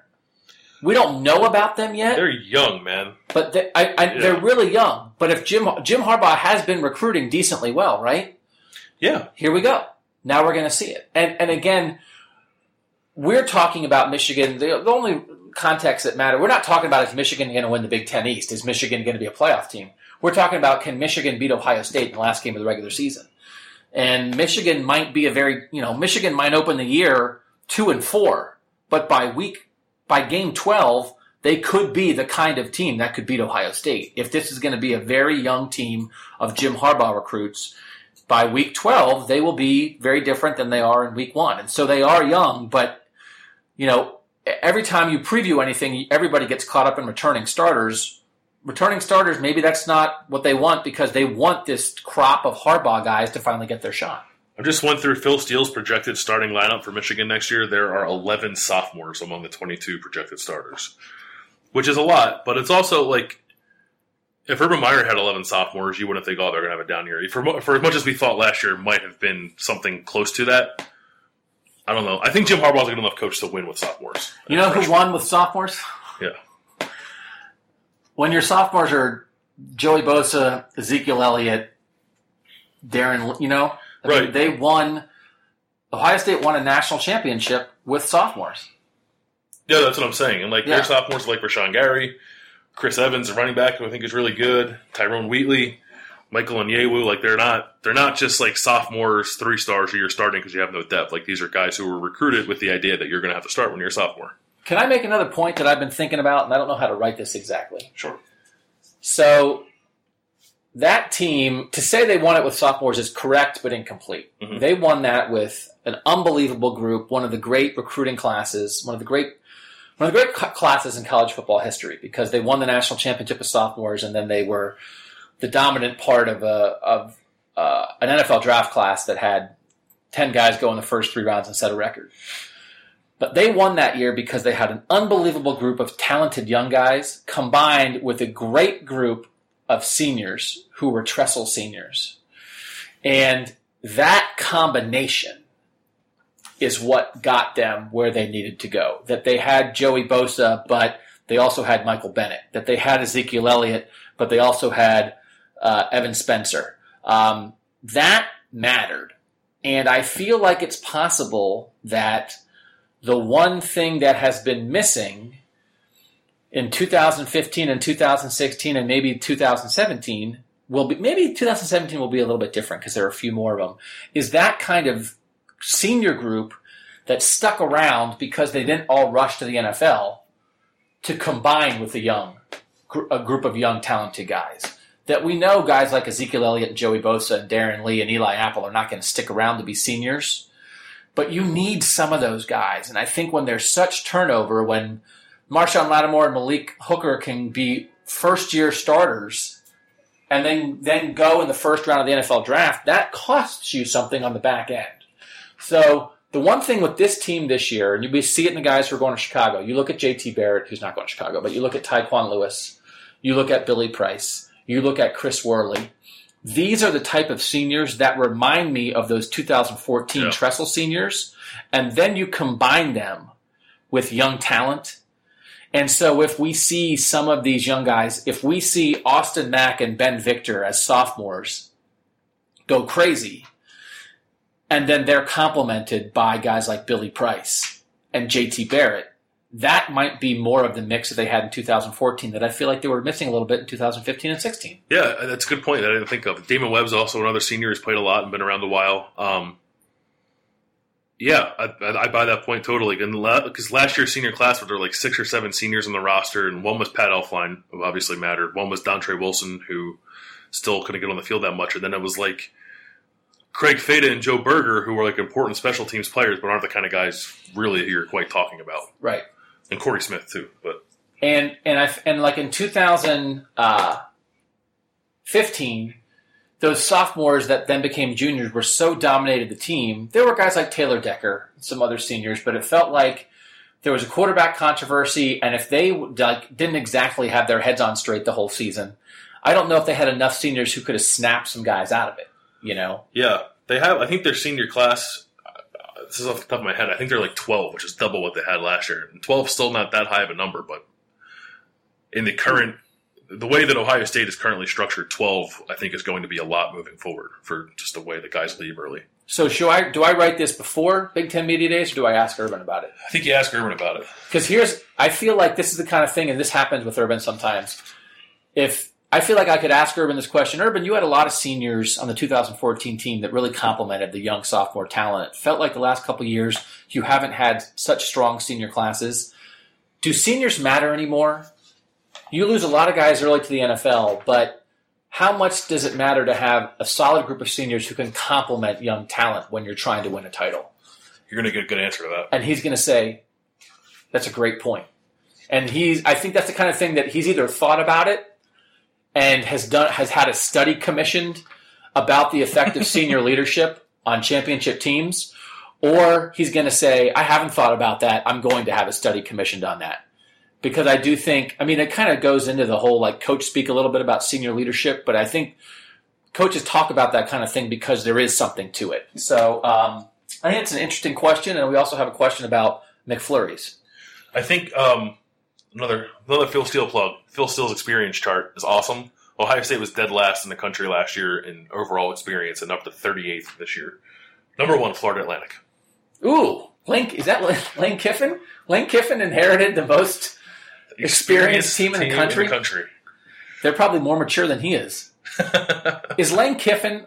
We don't know about them yet. They're young, man. But they, I, I, yeah. they're really young. But if Jim Jim Harbaugh has been recruiting decently well, right? Yeah. Here we go. Now we're going to see it. And and again, we're talking about Michigan. The, the only context that matter. We're not talking about is Michigan going to win the Big Ten East? Is Michigan going to be a playoff team? We're talking about can Michigan beat Ohio State in the last game of the regular season? And Michigan might be a very you know Michigan might open the year two and four, but by week. By game twelve, they could be the kind of team that could beat Ohio State. If this is going to be a very young team of Jim Harbaugh recruits, by week twelve, they will be very different than they are in week one. And so they are young, but, you know, every time you preview anything, everybody gets caught up in returning starters. Returning starters, maybe that's not what they want because they want this crop of Harbaugh guys to finally get their shot. I just went through Phil Steele's projected starting lineup for Michigan next year. There are eleven sophomores among the twenty-two projected starters, which is a lot. But it's also like if Urban Meyer had eleven sophomores, you wouldn't think, oh, they're going to have a down year. For, for as much as we thought last year might have been something close to that, I don't know. I think Jim Harbaugh is a good enough coach to win with sophomores. You know who won with sophomores? Yeah. When your sophomores are Joey Bosa, Ezekiel Elliott, Darren, you know – I mean, right. They won – Ohio State won a national championship with sophomores. Yeah, that's what I'm saying. And, like, yeah. Their sophomores like Rashawn Gary, Chris Evans, a running back, who I think is really good. Tyrone Wheatley, Michael Onyewu. Like they're not they're not just like sophomores, three stars who you're starting because you have no depth. Like these are guys who were recruited with the idea that you're going to have to start when you're a sophomore. Can I make another point that I've been thinking about, and I don't know how to write this exactly? Sure. So that team, to say they won it with sophomores is correct but incomplete. Mm-hmm. They won that with an unbelievable group, one of the great recruiting classes, one of the great one of the great classes in college football history, because they won the national championship with sophomores, and then they were the dominant part of a of uh, an N F L draft class that had ten guys go in the first three rounds and set a record. But they won that year because they had an unbelievable group of talented young guys combined with a great group of seniors who were Trestle seniors. And that combination is what got them where they needed to go. That they had Joey Bosa, but they also had Michael Bennett. That they had Ezekiel Elliott, but they also had uh, Evan Spencer. Um, that mattered. And I feel like it's possible that the one thing that has been missing in two thousand fifteen and two thousand sixteen and maybe two thousand seventeen will be, maybe two thousand seventeen will be a little bit different because there are a few more of them, is that kind of senior group that stuck around because they didn't all rush to the N F L to combine with a young, a group of young talented guys. That we know guys like Ezekiel Elliott and Joey Bosa and Darren Lee and Eli Apple are not going to stick around to be seniors. But you need some of those guys. And I think when there's such turnover, when Marshawn Lattimore and Malik Hooker can be first-year starters and then, then go in the first round of the N F L draft, that costs you something on the back end. So the one thing with this team this year, and you see it in the guys who are going to Chicago, you look at J T Barrett, who's not going to Chicago, but you look at Tyquan Lewis, you look at Billy Price, you look at Chris Worley. These are the type of seniors that remind me of those two thousand fourteen yeah. Trestle seniors. And then you combine them with young talent. And so if we see some of these young guys, if we see Austin Mack and Ben Victor as sophomores go crazy, and then they're complemented by guys like Billy Price and J T Barrett, that might be more of the mix that they had in two thousand fourteen that I feel like they were missing a little bit in two thousand fifteen and sixteen. Yeah, that's a good point that I didn't think of. Damon Webb's also another senior who's played a lot and been around a while. Um, yeah, I, I buy that point totally. And because last year's senior class, there were like six or seven seniors on the roster, and one was Pat Elflein, who obviously mattered. One was Dontre Wilson, who still couldn't get on the field that much. And then it was like Craig Feda and Joe Berger, who were like important special teams players, but aren't the kind of guys really who you're quite talking about. Right. And Corey Smith too, but and and I and like in two thousand fifteen, those sophomores that then became juniors were so dominated the team. There were guys like Taylor Decker, some other seniors, but it felt like there was a quarterback controversy, and if they like, didn't exactly have their heads on straight the whole season, I don't know if they had enough seniors who could have snapped some guys out of it. You know, yeah, they have. I think their senior class, this is off the top of my head, I think they're like twelve, which is double what they had last year. And twelve is still not that high of a number, but in the current, the way that Ohio State is currently structured, twelve, I think, is going to be a lot moving forward for just the way the guys leave early. So should I, do I write this before Big Ten Media Days, or do I ask Urban about it? I think you ask Urban about it. Because here's, I feel like this is the kind of thing, and this happens with Urban sometimes, if I feel like I could ask Urban this question. Urban, you had a lot of seniors on the two thousand fourteen team that really complemented the young sophomore talent. It felt like the last couple of years you haven't had such strong senior classes. Do seniors matter anymore? You lose a lot of guys early to the N F L, but how much does it matter to have a solid group of seniors who can complement young talent when you're trying to win a title? You're going to get a good answer to that. And he's going to say, that's a great point. And he's, I think that's the kind of thing that he's either thought about it and has done has had a study commissioned about the effect of senior leadership on championship teams, or he's going to say, I haven't thought about that. I'm going to have a study commissioned on that. Because I do think, I mean, it kind of goes into the whole, like, coach speak a little bit about senior leadership, but I think coaches talk about that kind of thing because there is something to it. So um, I think it's an interesting question, and we also have a question about McFlurries. I think um – Another another Phil Steele plug. Phil Steele's experience chart is awesome. Ohio State was dead last in the country last year in overall experience and up to thirty-eighth this year. Number one, Florida Atlantic. Ooh, Link, is that Lane Kiffin? Lane Kiffin inherited the most experienced, experienced team, in, team the country, in the country. They're probably more mature than he is. Is Lane Kiffin...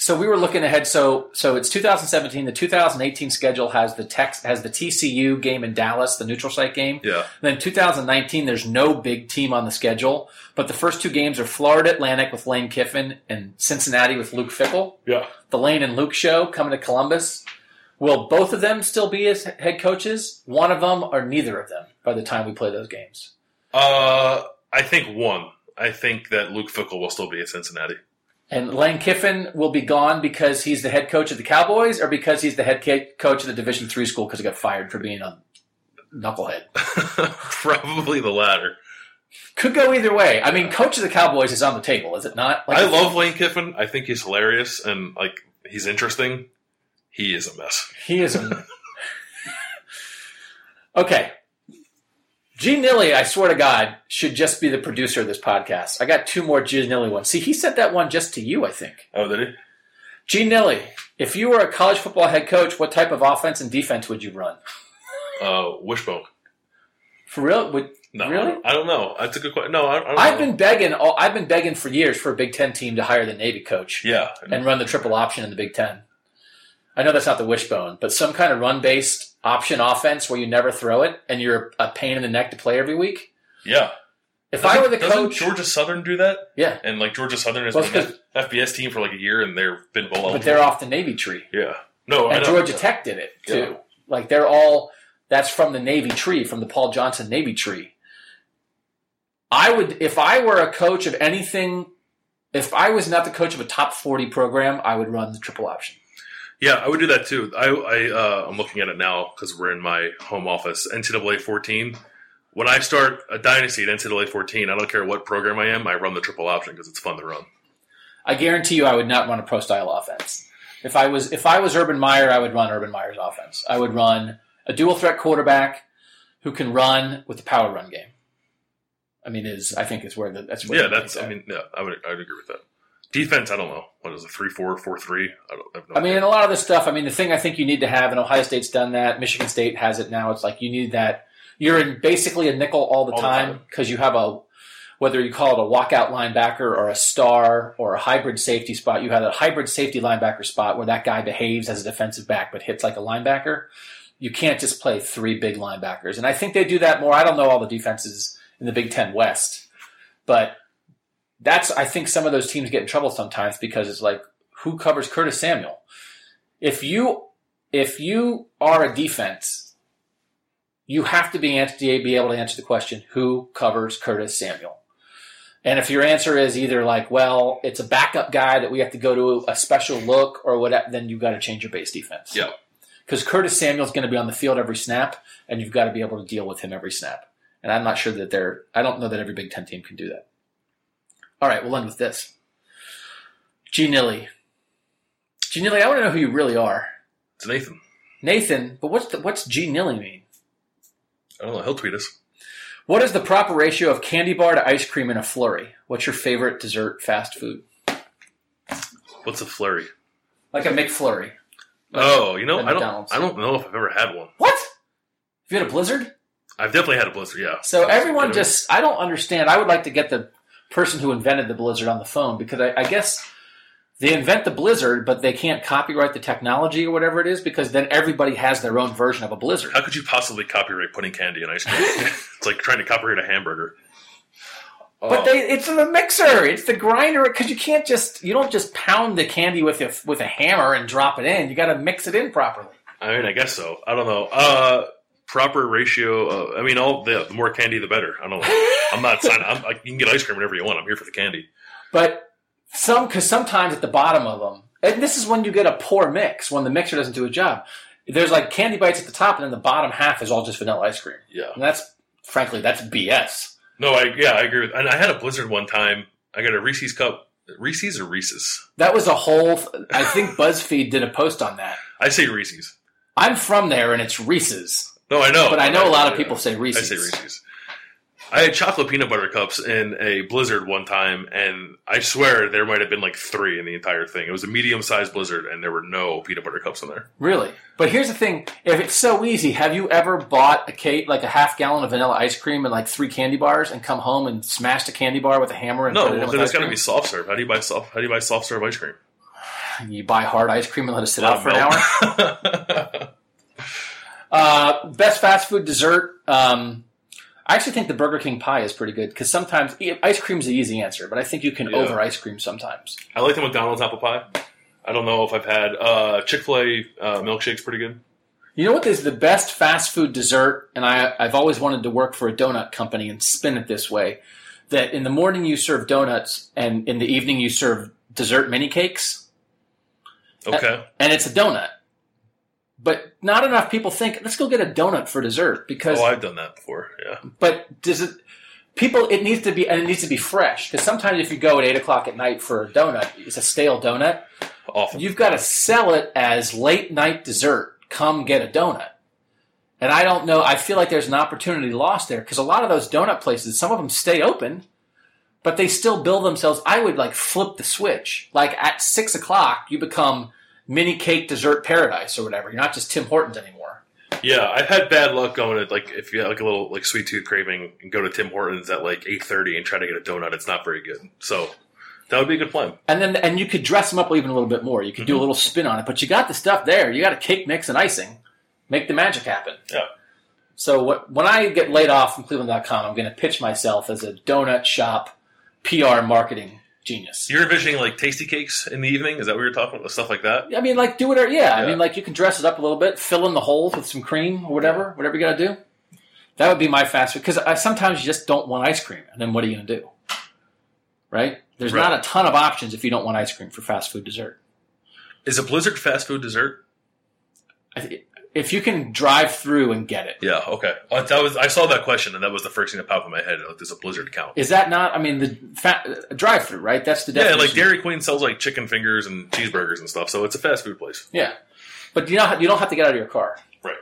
So we were looking ahead. So so it's two thousand seventeen. The two thousand eighteen schedule has the Tex, has the T C U game in Dallas, the neutral site game. Yeah. And then two thousand nineteen, there's no big team on the schedule. But the first two games are Florida Atlantic with Lane Kiffin and Cincinnati with Luke Fickell. Yeah. The Lane and Luke show coming to Columbus. Will both of them still be as head coaches? One of them or neither of them by the time we play those games? Uh, I think one. I think that Luke Fickell will still be at Cincinnati. And Lane Kiffin will be gone because he's the head coach of the Cowboys or because he's the head coach of the Division three school because he got fired for being a knucklehead? Probably the latter. Could go either way. I mean, coach of the Cowboys is on the table, is it not? Like, I love Lane Kiffin. I think he's hilarious and, like, he's interesting. He is a mess. He is a mess. Okay. G. Nilly, I swear to God, should just be the producer of this podcast. I got two more G. Nilly ones. See, he sent that one just to you, I think. Oh, did he? G. Nilly, if you were a college football head coach, what type of offense and defense would you run? Uh, wishbone. For real? Would, no, really? I don't know. That's a good question. No, I don't know. I've been begging. All, I've been begging for years for a Big Ten team to hire the Navy coach. Yeah, and run the triple option in the Big Ten. I know that's not the wishbone, but some kind of run-based option offense where you never throw it and you're a pain in the neck to play every week. Yeah. If doesn't, I were the coach... Doesn't Georgia Southern do that? Yeah. And, like, Georgia Southern has well, been an F B S team for, like, a year, and they've been below. But they're off the Navy tree. Yeah. No, and I know. Georgia Tech did it, too. Yeah. Like, they're all... That's from the Navy tree, from the Paul Johnson Navy tree. I would... If I were a coach of anything... If I was not the coach of a top forty program, I would run the triple option. Yeah, I would do that too. I, I, uh, I'm looking at it now because we're in my home office. N C double A fourteen. When I start a dynasty at N C double A fourteen, I don't care what program I am, I run the triple option because it's fun to run. I guarantee you I would not run a pro-style offense. If I was if I was Urban Meyer, I would run Urban Meyer's offense. I would run a dual-threat quarterback who can run with the power run game. I mean, is I think is where the, that's where... Yeah, that's... I mean, yeah, I would, I would agree with that. Defense, I don't know. What is it, three four, four three? I, don't, I, have no I mean, and a lot of this stuff, I mean, the thing I think you need to have, and Ohio State's done that, Michigan State has it now, it's like you need that. You're in basically a nickel all the all time because you have a, whether you call it a walkout linebacker or a star or a hybrid safety spot, you have a hybrid safety linebacker spot where that guy behaves as a defensive back but hits like a linebacker. You can't just play three big linebackers. And I think they do that more. I don't know all the defenses in the Big Ten West, but... That's, I think some of those teams get in trouble sometimes because it's like, who covers Curtis Samuel? If you, if you are a defense, you have to be, be able to answer the question, who covers Curtis Samuel? And if your answer is either like, well, it's a backup guy that we have to go to a special look or whatever, then you've got to change your base defense. Yeah. Because Curtis Samuel's going to be on the field every snap, and you've got to be able to deal with him every snap. And I'm not sure that they're, I don't know that every Big Ten team can do that. All right, we'll end with this. G. Nilly. G. Nilly, I want to know who you really are. It's Nathan. Nathan, but what's the, what's G. Nilly mean? I don't know. He'll tweet us. What is the proper ratio of candy bar to ice cream in a flurry? What's your favorite dessert fast food? What's a flurry? Like a McFlurry. Like oh, you know, I don't, I don't know if I've ever had one. What? Have you had a blizzard? I've definitely had a blizzard, yeah. So everyone just, I don't understand. I would like to get the... person who invented the blizzard on the phone, because I, I guess they invent the blizzard, but they can't copyright the technology or whatever it is, because then everybody has their own version of a blizzard. How could you possibly copyright putting candy in ice cream? It's like trying to copyright a hamburger. But oh. they, it's the mixer, it's the grinder, because you can't just, you don't just pound the candy with a, with a hammer and drop it in. You got to mix it in properly. I mean, I guess so. I don't know. Uh... Proper ratio. Uh, I mean, all the, the more candy, the better. I don't. Know. I'm not signing. I'm, I, you can get ice cream whenever you want. I'm here for the candy. But some, because sometimes at the bottom of them, and this is when you get a poor mix, when the mixer doesn't do a job. There's like candy bites at the top, and then the bottom half is all just vanilla ice cream. Yeah, and that's frankly that's B S. No, I yeah I agree. With, and I had a blizzard one time. I got a Reese's cup. Reese's or Reese's? That was a whole. I think BuzzFeed did a post on that. I say Reese's. I'm from there, and it's Reese's. No, I know. But I know I, a lot of people say Reese's. I say Reese's. I had chocolate peanut butter cups in a blizzard one time, and I swear there might have been like three in the entire thing. It was a medium-sized blizzard, and there were no peanut butter cups in there. Really? But here's the thing. If it's so easy, have you ever bought a cake, like a half gallon of vanilla ice cream and like three candy bars and come home and smashed a candy bar with a hammer and no, put it in with ice cream? No, then it's got to be soft serve. How do you buy soft, how do you buy soft serve ice cream? You buy hard ice cream and let it sit out for milk. an hour? uh, best fast food dessert... Um, I actually think the Burger King pie is pretty good because sometimes ice cream is the easy answer, but I think you can yeah. over ice cream sometimes. I like the McDonald's apple pie. I don't know if I've had uh, Chick-fil-A uh, milkshakes. Pretty good. You know what is the best fast food dessert? And I, I've always wanted to work for a donut company and spin it this way: that in the morning you serve donuts and in the evening you serve dessert mini cakes. Okay. And it's a donut. But not enough people think, let's go get a donut for dessert because. Oh, I've done that before. Yeah. But does it? People, it needs to be, and it needs to be fresh because sometimes if you go at eight o'clock at night for a donut, it's a stale donut. Awful. You've got to sell it as late night dessert. Come get a donut. And I don't know. I feel like there's an opportunity lost there because a lot of those donut places, some of them stay open, but they still bill themselves. I would like flip the switch. Like at six o'clock, you become. Mini cake dessert paradise or whatever. You're not just Tim Hortons anymore. Yeah, I've had bad luck going to, like, if you have, like, a little, like, sweet tooth craving and go to Tim Hortons at, like, eight thirty and try to get a donut. It's not very good. So that would be a good plan. And then and you could dress them up even a little bit more. You could mm-hmm. do a little spin on it. But you got the stuff there. You got a cake mix and icing. Make the magic happen. Yeah. So what, when I get laid off from Cleveland dot com, I'm going to pitch myself as a donut shop P R marketing genius. You're envisioning like tasty cakes in the evening? Is that what you're talking about? Stuff like that? I mean, like do whatever. Yeah. yeah. I mean, like you can dress it up a little bit, fill in the holes with some cream or whatever, whatever you got to do. That would be my fast food. Because sometimes you just don't want ice cream. And then what are you going to do? Right? There's right. not a ton of options if you don't want ice cream for fast food dessert. Is a blizzard fast food dessert? I th- if you can drive through and get it. Yeah, okay. That was, I saw that question, and that was the first thing that popped in my head. Like, does a blizzard count? Is that not, I mean, the fa- drive through, right? That's the definition. Yeah, like Dairy Queen sells like chicken fingers and cheeseburgers and stuff, so it's a fast food place. Yeah. But you don't have, you don't have to get out of your car. Right.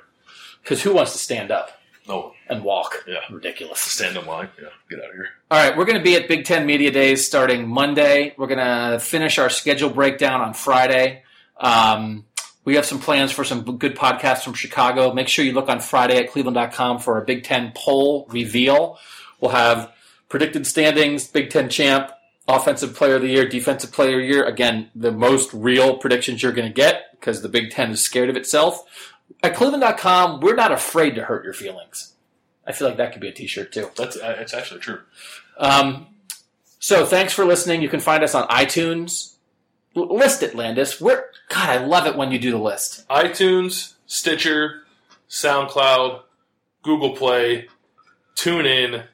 Because who wants to stand up? No. And walk. Yeah. Ridiculous. Stand in line. Yeah. Get out of here. All right. We're going to be at Big Ten Media Days starting Monday. We're going to finish our schedule breakdown on Friday. Um... We have some plans for some good podcasts from Chicago. Make sure you look on Friday at Cleveland dot com for our Big Ten poll reveal. We'll have predicted standings, Big Ten champ, offensive player of the year, defensive player of the year. Again, the most real predictions you're going to get because the Big Ten is scared of itself. At Cleveland dot com, we're not afraid to hurt your feelings. I feel like that could be a T-shirt too. That's uh, it's actually true. Um, so thanks for listening. You can find us on iTunes. List it, Landis. We're, God, I love it when you do the list. iTunes, Stitcher, SoundCloud, Google Play, TuneIn,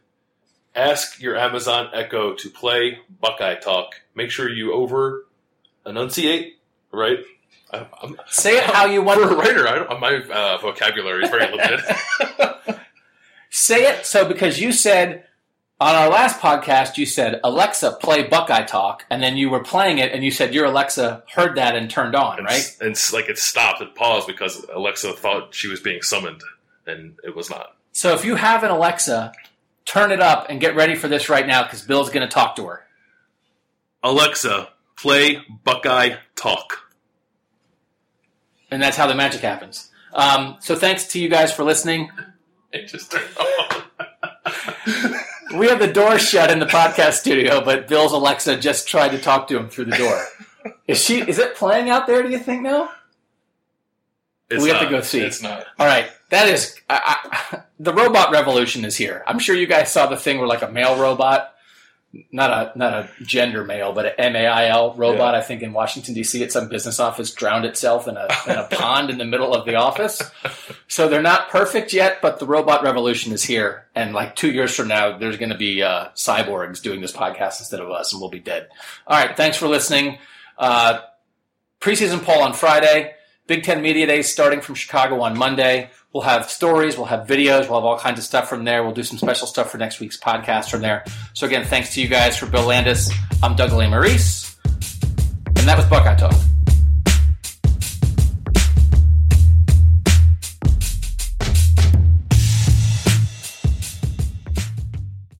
ask your Amazon Echo to play Buckeye Talk. Make sure you over-enunciate, right? I'm, I'm, Say it I'm, how you want. For a writer, I don't, my uh, vocabulary is very limited. Say it so because you said... On our last podcast, you said, Alexa, play Buckeye Talk, and then you were playing it, and you said your Alexa heard that and turned on, and, right? And like it stopped and paused because Alexa thought she was being summoned, and it was not. So if you have an Alexa, turn it up and get ready for this right now because Bill's going to talk to her. Alexa, play Buckeye Talk. And that's how the magic happens. Um, so thanks to you guys for listening. It just turned on. We have the door shut in the podcast studio, but Bill's Alexa just tried to talk to him through the door. Is she? Is it playing out there, do you think, now? It's we not, have to go see. It's not. All right. That is... I, I, the robot revolution is here. I'm sure you guys saw the thing where, like, a male robot, not a not a gender male, but an M A I L robot, yeah. I think, in Washington, D C at some business office, drowned itself in a, in a pond in the middle of the office. So they're not perfect yet, but the robot revolution is here. And like two years from now, there's going to be uh, cyborgs doing this podcast instead of us, and we'll be dead. All right, thanks for listening. Uh, preseason poll on Friday. Big Ten Media Days starting from Chicago on Monday. We'll have stories, we'll have videos, we'll have all kinds of stuff from there. We'll do some special stuff for next week's podcast from there. So again, thanks to you guys. For Bill Landis, I'm Doug Maurice, and that was Buckeye Talk.